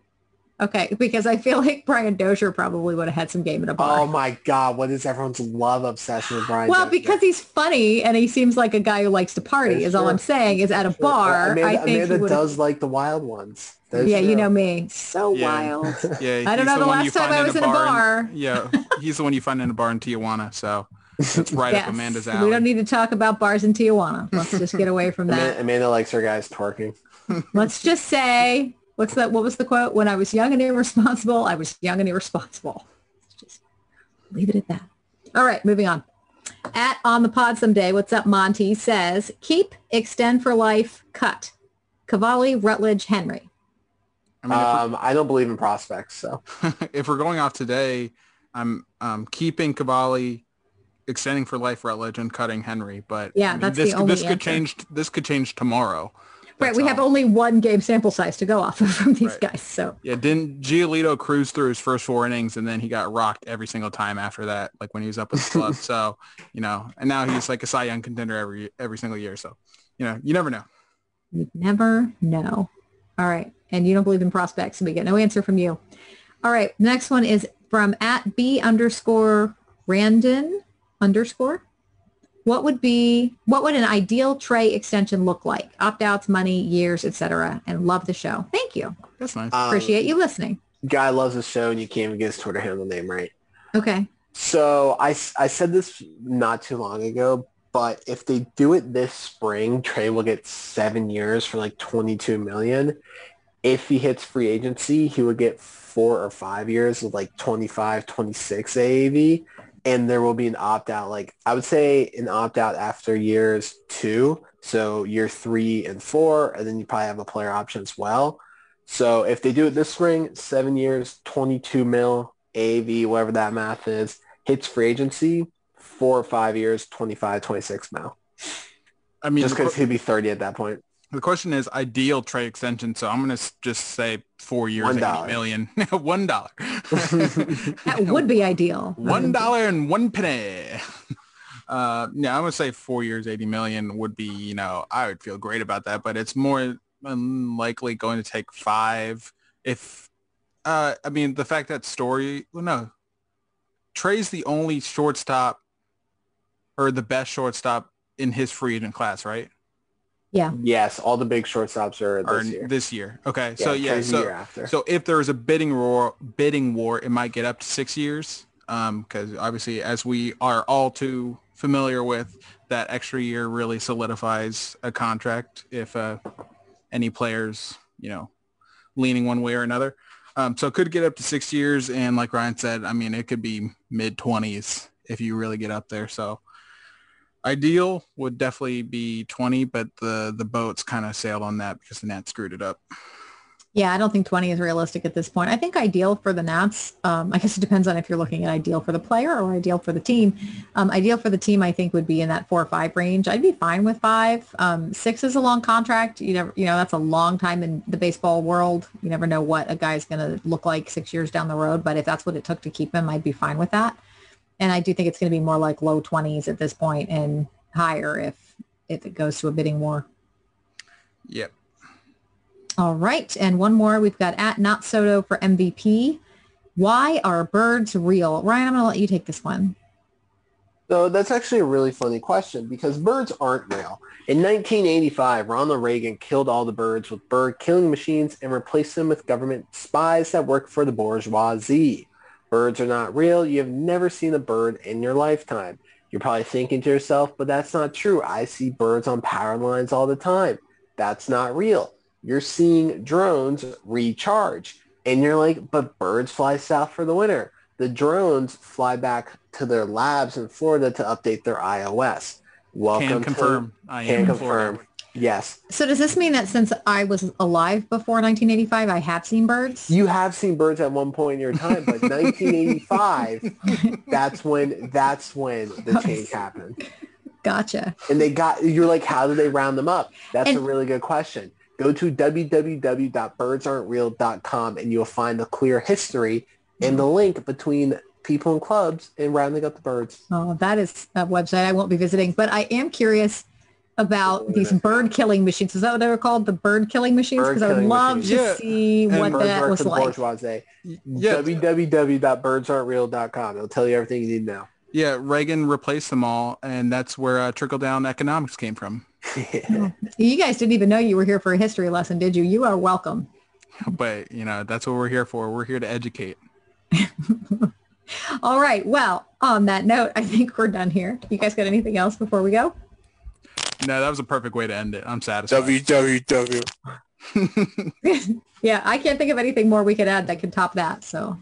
Okay, because I feel like Brian Dozier probably would have had some game in a bar. Oh, my God. What is everyone's love obsession with Brian Well, Dozier? Because he's funny and he seems like a guy who likes to party That's is true. all I'm saying is at a That's bar. Amanda, I think Amanda does like the wild ones. That's yeah, true. You know me. So yeah. wild. Yeah, I don't know the, the last time I was in a bar. In, yeah, he's the one you find in a bar in Tijuana, so... That's right yes. up Amanda's alley. We don't need to talk about bars in Tijuana. Let's just get away from that. Amanda, Amanda likes her guys twerking. Let's just say... What's that? What was the quote? When I was young and irresponsible, I was young and irresponsible. Let's just leave it at that. All right, moving on. At On the Pod Someday, what's up, Monty, says, keep, extend for life, cut. Cavalli, Rutledge, Henry. I mean, um, I don't believe in prospects, so. If we're going off today, I'm um, keeping Cavalli, extending for life, Rutledge, and cutting Henry. But yeah, I mean, that's this, the only this could change. This could change tomorrow. That's right, we all. have only one game sample size to go off of from these right. guys. So yeah, didn't Giolito cruise through his first four innings and then he got rocked every single time after that, like when he was up with the club. So, you know, and now he's like a Cy Young contender every every single year. So, you know, you never know. You never know. All right. And you don't believe in prospects, so we get no answer from you. All right. Next one is from at B underscore Randon underscore. What would be, what would an ideal Trey extension look like? Opt-outs, money, years, et cetera. And love the show. Thank you. That's nice. Um, Appreciate you listening. Guy loves the show, and you can't even get his Twitter handle name right. Okay. So I, I said this not too long ago, but if they do it this spring, Trey will get seven years for like twenty-two million dollars. If he hits free agency, he would get four or five years with like twenty-five, twenty-six A A V. And there will be an opt-out, like I would say an opt-out after years two. So year three and four, and then you probably have a player option as well. So if they do it this spring, seven years, twenty-two mil, A A V, whatever that math is, hits free agency, four or five years, twenty-five, twenty-six mil. I mean, just because he'd be thirty at that point. The question is ideal Trey extension, so I'm going to just say four years, eighty million dollars. One dollar. That would be ideal. One dollar and one penny. Uh, yeah, I'm going to say four years, eighty million dollars would be, you know, I would feel great about that, but it's more likely going to take five. If, uh, I mean, the fact that Story, well, no, Trey's the only shortstop or the best shortstop in his free agent class, right? Yeah. Yes, all the big shortstops are this year. This year. Okay. Yeah, so yeah, so, year after. So if there is a bidding war, bidding war, it might get up to six years um, because obviously, as we are all too familiar with, that extra year really solidifies a contract if uh, any players, you know, leaning one way or another. Um, so it could get up to six years, and like Ryan said, I mean, it could be mid twenties if you really get up there. So. Ideal would definitely be twenty, but the, the boat's kind of sailed on that because the Nats screwed it up. Yeah, I don't think twenty is realistic at this point. I think ideal for the Nats, um, I guess it depends on if you're looking at ideal for the player or ideal for the team. Um, ideal for the team, I think, would be in that four or five range. I'd be fine with five. Um, six is a long contract. You never, you know, that's a long time in the baseball world. You never know what a guy's going to look like six years down the road, but if that's what it took to keep him, I'd be fine with that. And I do think it's going to be more like low twenties at this point and higher if if it goes to a bidding war. Yep. All right. And one more. We've got at Not Soto for M V P. Why are birds real? Ryan, I'm going to let you take this one. So that's actually a really funny question because birds aren't real. In nineteen eighty-five, Ronald Reagan killed all the birds with bird killing machines and replaced them with government spies that worked for the bourgeoisie. Birds are not real. You have never seen a bird in your lifetime. You're probably thinking to yourself, but that's not true. I see birds on power lines all the time. That's not real. You're seeing drones recharge. And you're like, but birds fly south for the winter. The drones fly back to their labs in Florida to update their iOS. Welcome can confirm. To, I can am confirm. Florida. Yes. So does this mean that since I was alive before nineteen eighty-five, I have seen birds? You have seen birds at one point in your time, but nineteen eighty-five, that's when that's when the change happened. Gotcha. And they got, you're like, how do they round them up? That's and, a really good question. Go to w w w dot birds aren't real dot com and you'll find the clear history and the link between people and clubs and rounding up the birds. Oh, that is a website I won't be visiting, but I am curious about these bird killing machines. Is that what they were called? The bird killing machines? Because I would love machines. to yeah. see and what that was like. Yeah. w w w dot birds aren't real dot com. It'll tell you everything you need to know. Yeah, Reagan replaced them all, and that's where uh, trickle-down economics came from. Yeah. You guys didn't even know you were here for a history lesson, did you? You are welcome. But, you know, that's what we're here for. We're here to educate. All right. Well, on that note, I think we're done here. You guys got anything else before we go? No, that was a perfect way to end it. I'm satisfied. W W W. Yeah, I can't think of anything more we could add that could top that. So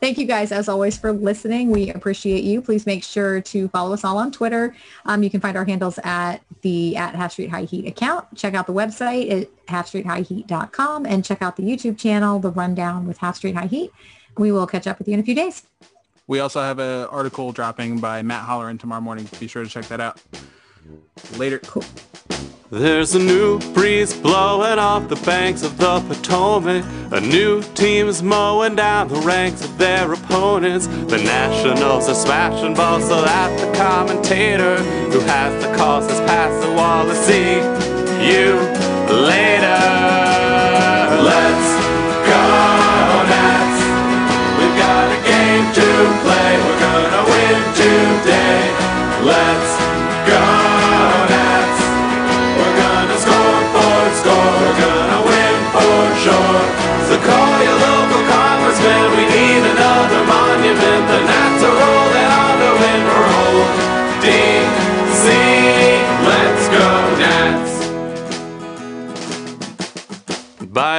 thank you guys, as always, for listening. We appreciate you. Please make sure to follow us all on Twitter. Um, you can find our handles at the at Half Street High Heat account. Check out the website at half street high heat dot com and check out the YouTube channel, The Rundown with Half Street High Heat. We will catch up with you in a few days. We also have an article dropping by Matt Holleran tomorrow morning. Be sure to check that out. Later. Cool. There's a new breeze blowing off the banks of the Potomac. A new team's mowing down the ranks of their opponents. The Nationals are smashing balls so that the commentator who has the calls has passed the wall. To see you later. Let's go Nats. We've got a game to play. We're gonna win today. Let's go. We're gonna win for sure. So call your local congressman. We need another monument. The Nats are rolling on to win. We're holding C. Let's go Nats. By